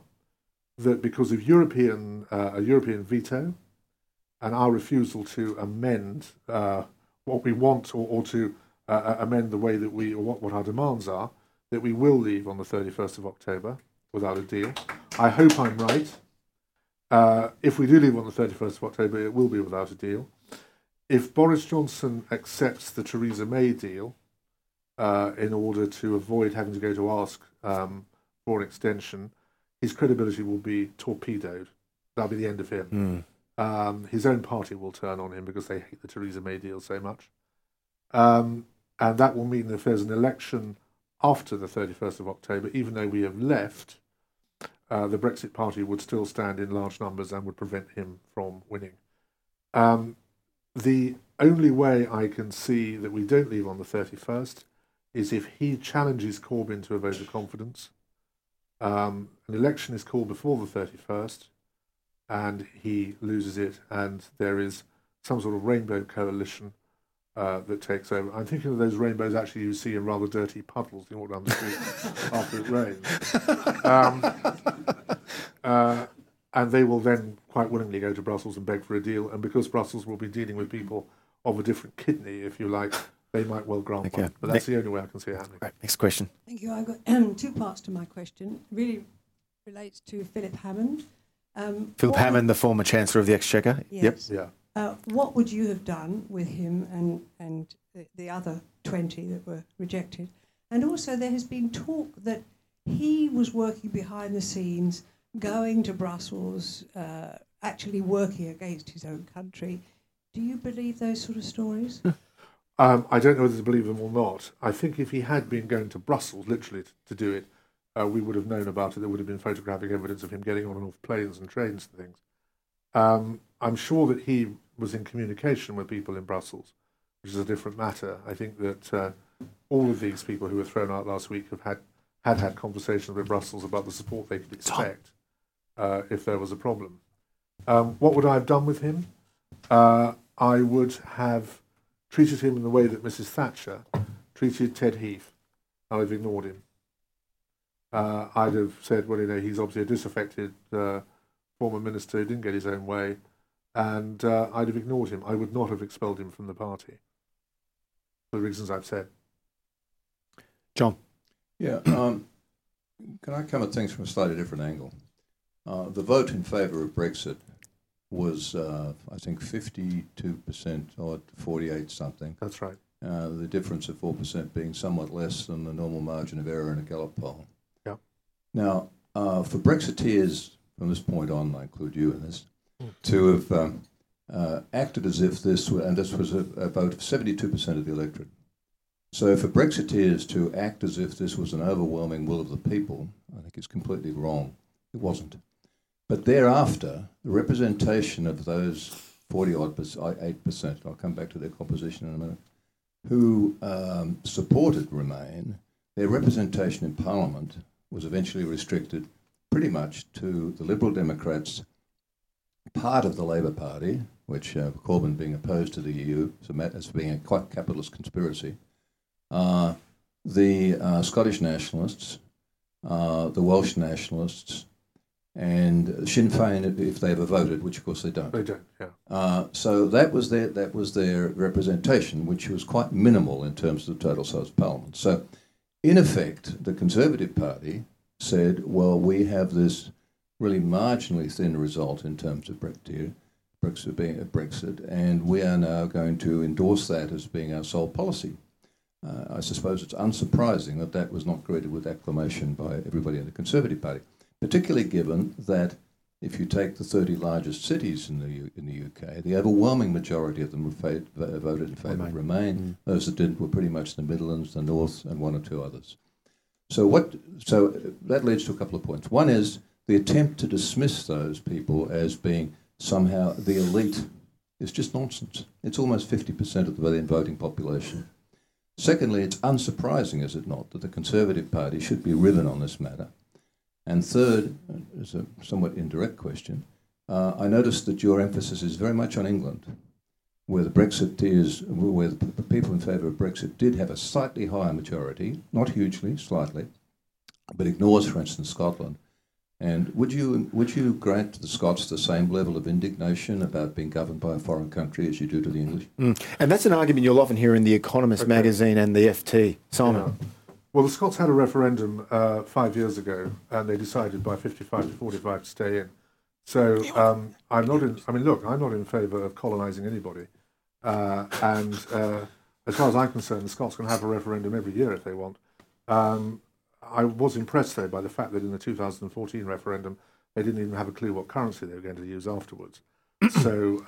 that because of a European veto and our refusal to amend what we want or to amend the way that we, or what our demands are, that we will leave on the 31st of October without a deal. I hope I'm right. If we do leave on the 31st of October, it will be without a deal. If Boris Johnson accepts the Theresa May deal in order to avoid having to go to ask for an extension, his credibility will be torpedoed. That'll be the end of him. His own party will turn on him because they hate the Theresa May deal so much. And that will mean that if there's an election after the 31st of October, even though we have left, the Brexit Party would still stand in large numbers and would prevent him from winning. The only way I can see that we don't leave on the 31st is if he challenges Corbyn to a vote of confidence. An election is called before the 31st, and he loses it, and there is some sort of rainbow coalition that takes over. I'm thinking of those rainbows actually you see in rather dirty puddles you walk down the street after it rains. And they will then quite willingly go to Brussels and beg for a deal. And because Brussels will be dealing with people of a different kidney, if you like, they might well grant one. But that's the only way I can see it happening. Right, next question. Thank you. I've got 2 parts to my question. It really relates to Philip Hammond. Philip Hammond, the former Chancellor of the Exchequer. Yes. Yep. Yeah. What would you have done with him and the other 20 that were rejected? And also there has been talk that he was working behind the scenes, going to Brussels, actually working against his own country. Do you believe those sort of stories? I don't know whether to believe them or not. I think if he had been going to Brussels, literally, to do it, we would have known about it. There would have been photographic evidence of him getting on and off planes and trains and things. I'm sure that he was in communication with people in Brussels, which is a different matter. I think that all of these people who were thrown out last week have had conversations with Brussels about the support they could expect. If there was a problem. What would I have done with him? I would have treated him in the way that Mrs. Thatcher treated Ted Heath. I'd have ignored him. I'd have said, well, he's obviously a disaffected former minister who didn't get his own way, and I'd have ignored him. I would not have expelled him from the party for the reasons I've said. John? Yeah, can I come at things from a slightly different angle? The vote in favour of Brexit was, I think, 52% or 48-something. That's right. The difference of 4% being somewhat less than the normal margin of error in a Gallup poll. Yeah. Now, for Brexiteers, from this point on, I include you in this, to have acted as if this were, and this was a vote of 72% of the electorate. So for Brexiteers to act as if this was an overwhelming will of the people, I think it's completely wrong. It wasn't. But thereafter, the representation of those 48%, I'll come back to their composition in a minute, who supported Remain, their representation in Parliament was eventually restricted pretty much to the Liberal Democrats, part of the Labour Party, which Corbyn being opposed to the EU as being a quite capitalist conspiracy, the Scottish Nationalists, the Welsh Nationalists, and Sinn Féin, if they ever voted, which of course they don't. They don't, yeah. So that was their representation, which was quite minimal in terms of the total size of Parliament. So, in effect, the Conservative Party said, well, we have this really marginally thin result in terms of Brexit, and we are now going to endorse that as being our sole policy. I suppose it's unsurprising that that was not greeted with acclamation by everybody in the Conservative Party, particularly given that if you take the 30 largest cities in the UK, the overwhelming majority of them voted in favour of Remain. Those that didn't were pretty much the Midlands, the North, and one or two others. So that leads to a couple of points. One is the attempt to dismiss those people as being somehow the elite is just nonsense. It's almost 50% of the then voting population. Secondly, it's unsurprising, is it not, that the Conservative Party should be riven on this matter. And third, is a somewhat indirect question, I noticed that your emphasis is very much on England, where the people in favour of Brexit did have a slightly higher majority, not hugely, slightly, but ignores, for instance, Scotland. And would you grant to the Scots the same level of indignation about being governed by a foreign country as you do to the English? And that's an argument you'll often hear in The Economist magazine and the FT. Simon. Yeah. Well, the Scots had a referendum 5 years ago, and they decided by 55 to 45 to stay in. So I'm not in favour of colonising anybody. And as far as I'm concerned, the Scots can have a referendum every year if they want. I was impressed, though, by the fact that in the 2014 referendum, they didn't even have a clue what currency they were going to use afterwards. Or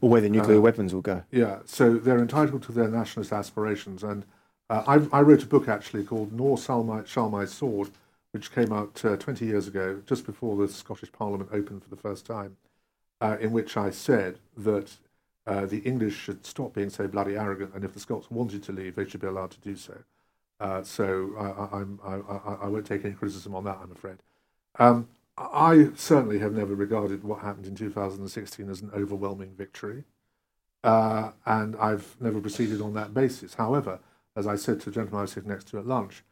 where the nuclear weapons will go. Yeah, so they're entitled to their nationalist aspirations. And I wrote a book, actually, called Nor Shall My Sword, which came out 20 years ago, just before the Scottish Parliament opened for the first time, in which I said that the English should stop being so bloody arrogant, and if the Scots wanted to leave, they should be allowed to do so. So I won't take any criticism on that, I'm afraid. I certainly have never regarded what happened in 2016 as an overwhelming victory, and I've never proceeded on that basis. However, as I said to the gentleman I was sitting next to at lunch,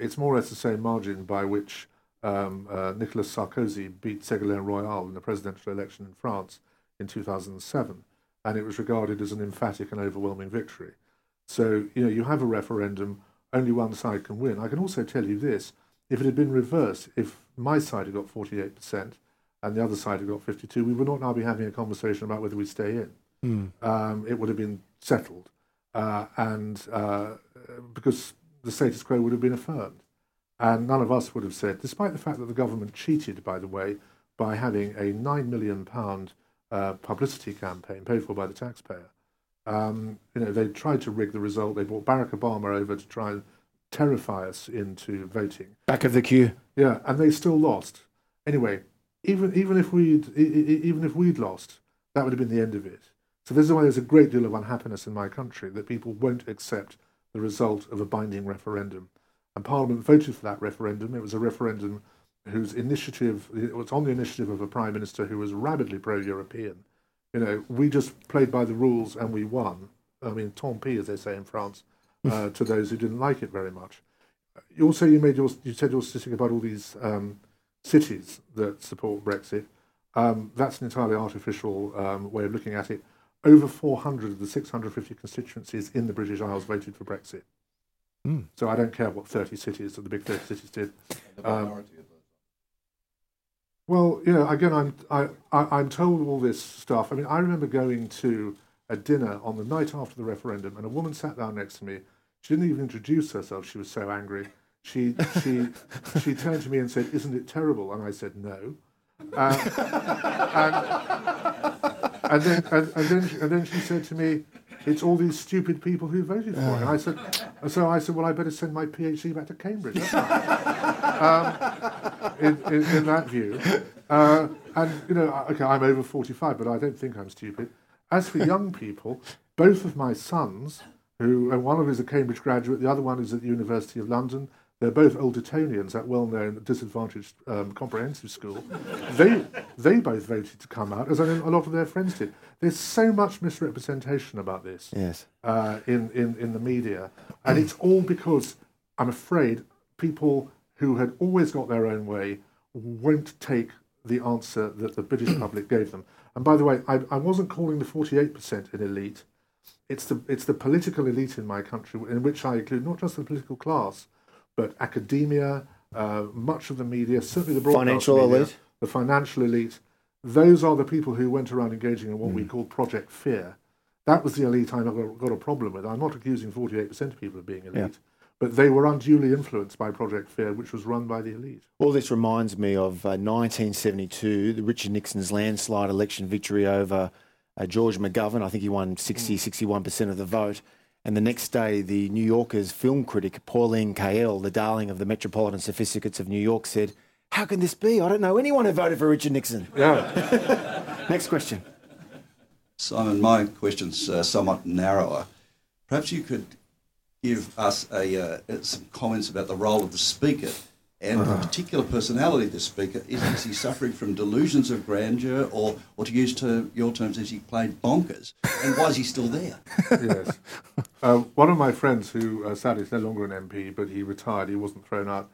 it's more or less the same margin by which Nicolas Sarkozy beat Ségolène Royal in the presidential election in France in 2007, and it was regarded as an emphatic and overwhelming victory. So, you have a referendum. Only one side can win. I can also tell you this, if it had been reversed, if my side had got 48% and the other side had got 52%, we would not now be having a conversation about whether we stay in. It would have been settled, and because the status quo would have been affirmed. And none of us would have said, despite the fact that the government cheated, by the way, by having a £9 million publicity campaign paid for by the taxpayer. They tried to rig the result. They brought Barack Obama over to try and terrify us into voting. Back of the queue. Yeah, and they still lost. Anyway, even if we'd lost, that would have been the end of it. So this is why there's a great deal of unhappiness in my country that people won't accept the result of a binding referendum. And Parliament voted for that referendum. It was a referendum on the initiative of a Prime Minister who was rabidly pro-European. We just played by the rules and we won. I mean, tant pis, as they say in France, to those who didn't like it very much. Also, you said your statistic about all these cities that support Brexit. That's an entirely artificial way of looking at it. Over 400 of the 650 constituencies in the British Isles voted for Brexit. So I don't care what 30 cities, or the big 30 cities did. Well, again, I'm told all this stuff. I mean, I remember going to a dinner on the night after the referendum, and a woman sat down next to me. She didn't even introduce herself. She was so angry. She turned to me and said, "Isn't it terrible?" And I said, "No." And then she said to me, "It's all these stupid people who voted for it." And I said, "Well, I better send my PhD back to Cambridge." In that view. I'm over 45, but I don't think I'm stupid. As for young people, both of my sons, one of is a Cambridge graduate, the other one is at the University of London, they're both old Etonians at well-known disadvantaged comprehensive school. They both voted to come out, as I know a lot of their friends did. There's so much misrepresentation about this in the media. And it's all because, I'm afraid, people who had always got their own way, won't take the answer that the British public gave them. And by the way, I wasn't calling the 48% an elite. It's the political elite in my country, in which I include not just the political class, but academia, much of the media, certainly the broadcast media, the financial elite, those are the people who went around engaging in what we call Project Fear. That was the elite I got a problem with. I'm not accusing 48% of people of being elite, but they were unduly influenced by Project Fear, which was run by the elite. All this reminds me of 1972, the Richard Nixon's landslide election victory over George McGovern. I think he won 61% of the vote. And the next day, the New Yorker's film critic, Pauline Kael, the darling of the metropolitan sophisticates of New York, said, "How can this be? I don't know anyone who voted for Richard Nixon." Yeah. Next question. Simon, my question's somewhat narrower. Perhaps you could give us some comments about the role of the speaker and the particular personality of the speaker. Is he suffering from delusions of grandeur, or to use your terms, is he played bonkers? And why is he still there? Yes. One of my friends who, sadly, is no longer an MP, but he retired, he wasn't thrown out,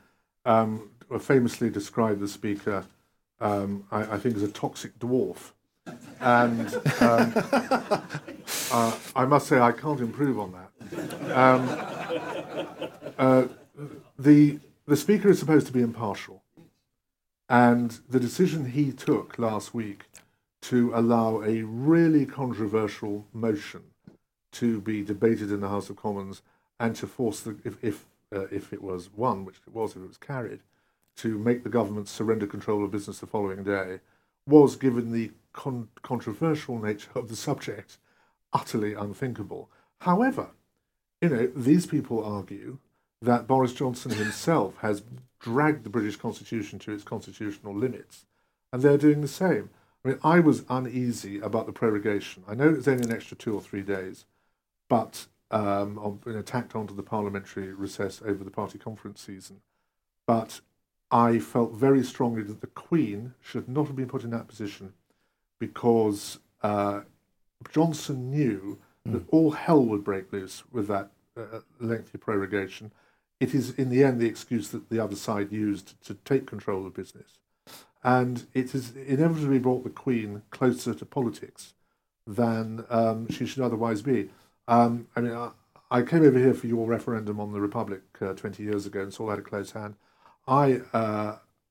famously described the speaker, I think, as a toxic dwarf. And I must say I can't improve on that. The Speaker is supposed to be impartial. And the decision he took last week to allow a really controversial motion to be debated in the House of Commons and to force, if it was won, which it was if it was carried, to make the government surrender control of business the following day, was, given the controversial nature of the subject, utterly unthinkable. However, these people argue that Boris Johnson himself has dragged the British Constitution to its constitutional limits, and they're doing the same. I mean, I was uneasy about the prorogation. I know it was only an extra 2 or 3 days, but tacked onto the parliamentary recess over the party conference season. But I felt very strongly that the Queen should not have been put in that position, because Johnson knew that all hell would break loose with that lengthy prorogation. It is, in the end, the excuse that the other side used to take control of business. And it has inevitably brought the Queen closer to politics than she should otherwise be. I came over here for your referendum on the Republic 20 years ago and saw that a close hand. I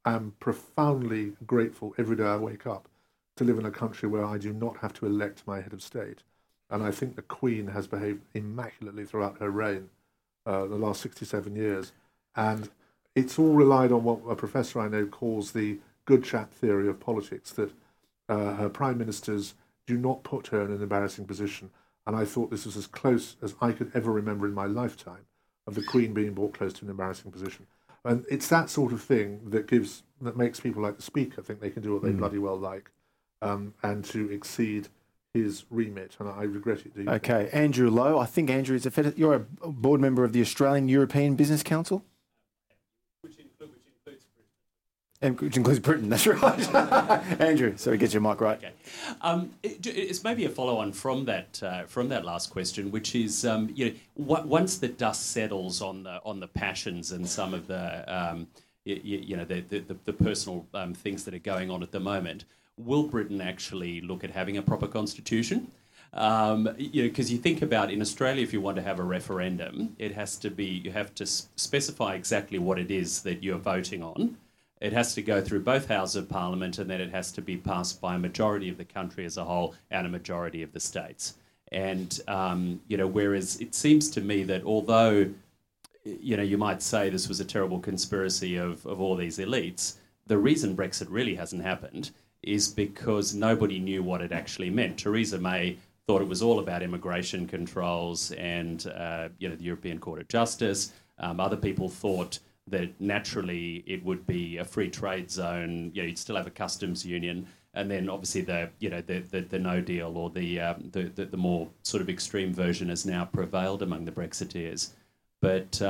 am profoundly grateful every day I wake up to live in a country where I do not have to elect my head of state. And I think the Queen has behaved immaculately throughout her reign, the last 67 years. And it's all relied on what a professor I know calls the good chap theory of politics, that her prime ministers do not put her in an embarrassing position. And I thought this was as close as I could ever remember in my lifetime of the Queen being brought close to an embarrassing position. And it's that sort of thing that makes people like the Speaker think they can do what they bloody well like, and to exceed his remit, and I regret it. Okay, Andrew Lowe. I think Andrew is you're a board member of the Australian European Business Council, which includes Britain. That's right, Andrew. So we get your mic right. Okay. It's maybe a follow-on from that last question, which is once the dust settles on the passions and some of the personal things that are going on at the moment, will Britain actually look at having a proper constitution? Because you think about, in Australia, if you want to have a referendum, it has to be, you have to specify exactly what it is that you're voting on. It has to go through both houses of parliament, and then it has to be passed by a majority of the country as a whole and a majority of the states. And, whereas it seems to me that although, you might say this was a terrible conspiracy of all these elites, the reason Brexit really hasn't happened is because nobody knew what it actually meant. Theresa May thought it was all about immigration controls and the European Court of Justice. Other people thought that naturally it would be a free trade zone. You'd still have a customs union, and then obviously the No Deal, or the more sort of extreme version, has now prevailed among the Brexiteers. But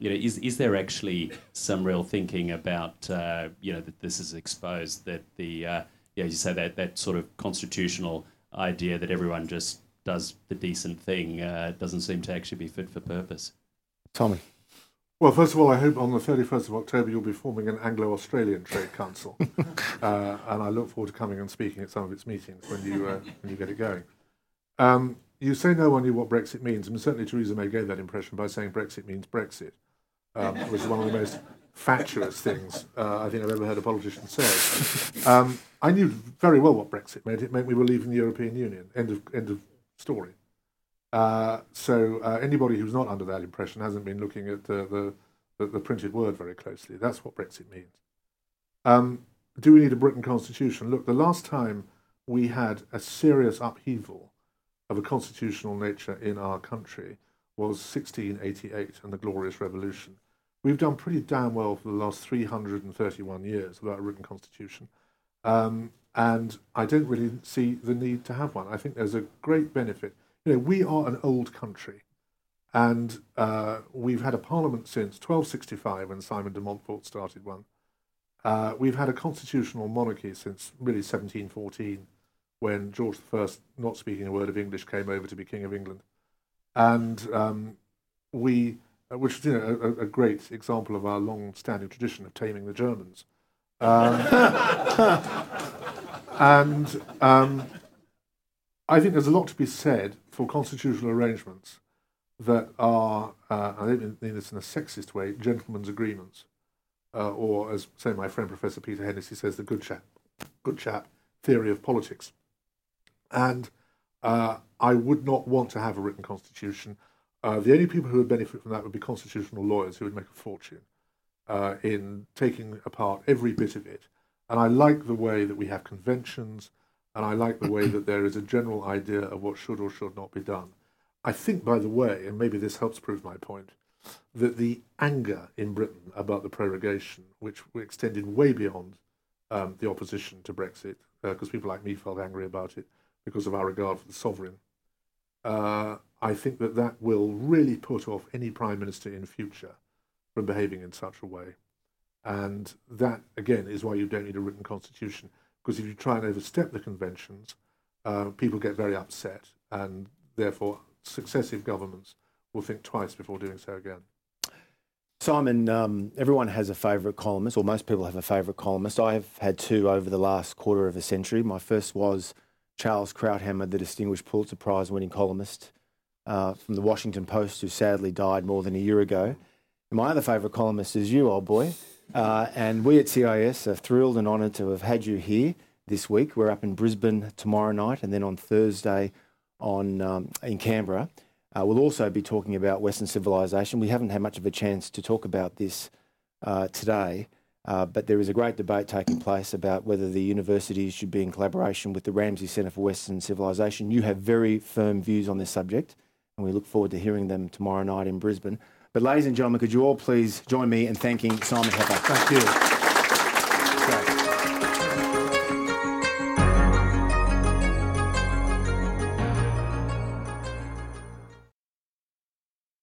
is there actually some real thinking about that this is exposed, that the you say that sort of constitutional idea that everyone just does the decent thing doesn't seem to actually be fit for purpose? Tommy. Well, first of all, I hope on the 31st of October you'll be forming an Anglo-Australian Trade Council, and I look forward to coming and speaking at some of its meetings when you get it going. You say no one knew what Brexit means, and certainly Theresa May gave that impression by saying Brexit means Brexit, which is one of the most fatuous things I think I've ever heard a politician say. I knew very well what Brexit meant. It meant we were leaving the European Union. End of story. So anybody who's not under that impression hasn't been looking at the printed word very closely. That's what Brexit means. Do we need a Britain constitution? Look, the last time we had a serious upheaval of a constitutional nature in our country was 1688 and the Glorious Revolution. We've done pretty damn well for the last 331 years without a written constitution. And I don't really see the need to have one. I think there's a great benefit. You know, we are an old country, and we've had a parliament since 1265 when Simon de Montfort started one. We've had a constitutional monarchy since really 1714 when George I, not speaking a word of English, came over to be King of England. And which is, you know, a great example of our long-standing tradition of taming the Germans. I think there's a lot to be said for constitutional arrangements that are, I don't mean this in a sexist way, gentlemen's agreements. Or, as, say, my friend Professor Peter Hennessy says, the good chap theory of politics. And I would not want to have a written constitution. The only people who would benefit from that would be constitutional lawyers who would make a fortune in taking apart every bit of it. And I like the way that we have conventions, and I like the way that there is a general idea of what should or should not be done. I think, by the way, and maybe this helps prove my point, that the anger in Britain about the prorogation, which extended way beyond the opposition to Brexit, because people like me felt angry about it because of our regard for the sovereign, I think that will really put off any Prime Minister in future from behaving in such a way. And that, again, is why you don't need a written constitution, because if you try and overstep the conventions, people get very upset, and therefore successive governments will think twice before doing so again. Simon, everyone has a favourite columnist, or most people have a favourite columnist. I have had two over the last quarter of a century. My first was Charles Krauthammer, the distinguished Pulitzer Prize winning columnist from the Washington Post, who sadly died more than a year ago. And my other favourite columnist is you, old boy. And we at CIS are thrilled and honoured to have had you here this week. We're up in Brisbane tomorrow night, and then on Thursday in Canberra. We'll also be talking about Western civilisation. We haven't had much of a chance to talk about this today, but there is a great debate taking place about whether the universities should be in collaboration with the Ramsay Centre for Western Civilisation. You have very firm views on this subject, and we look forward to hearing them tomorrow night in Brisbane. But ladies and gentlemen, could you all please join me in thanking Simon Heffer. Thank you.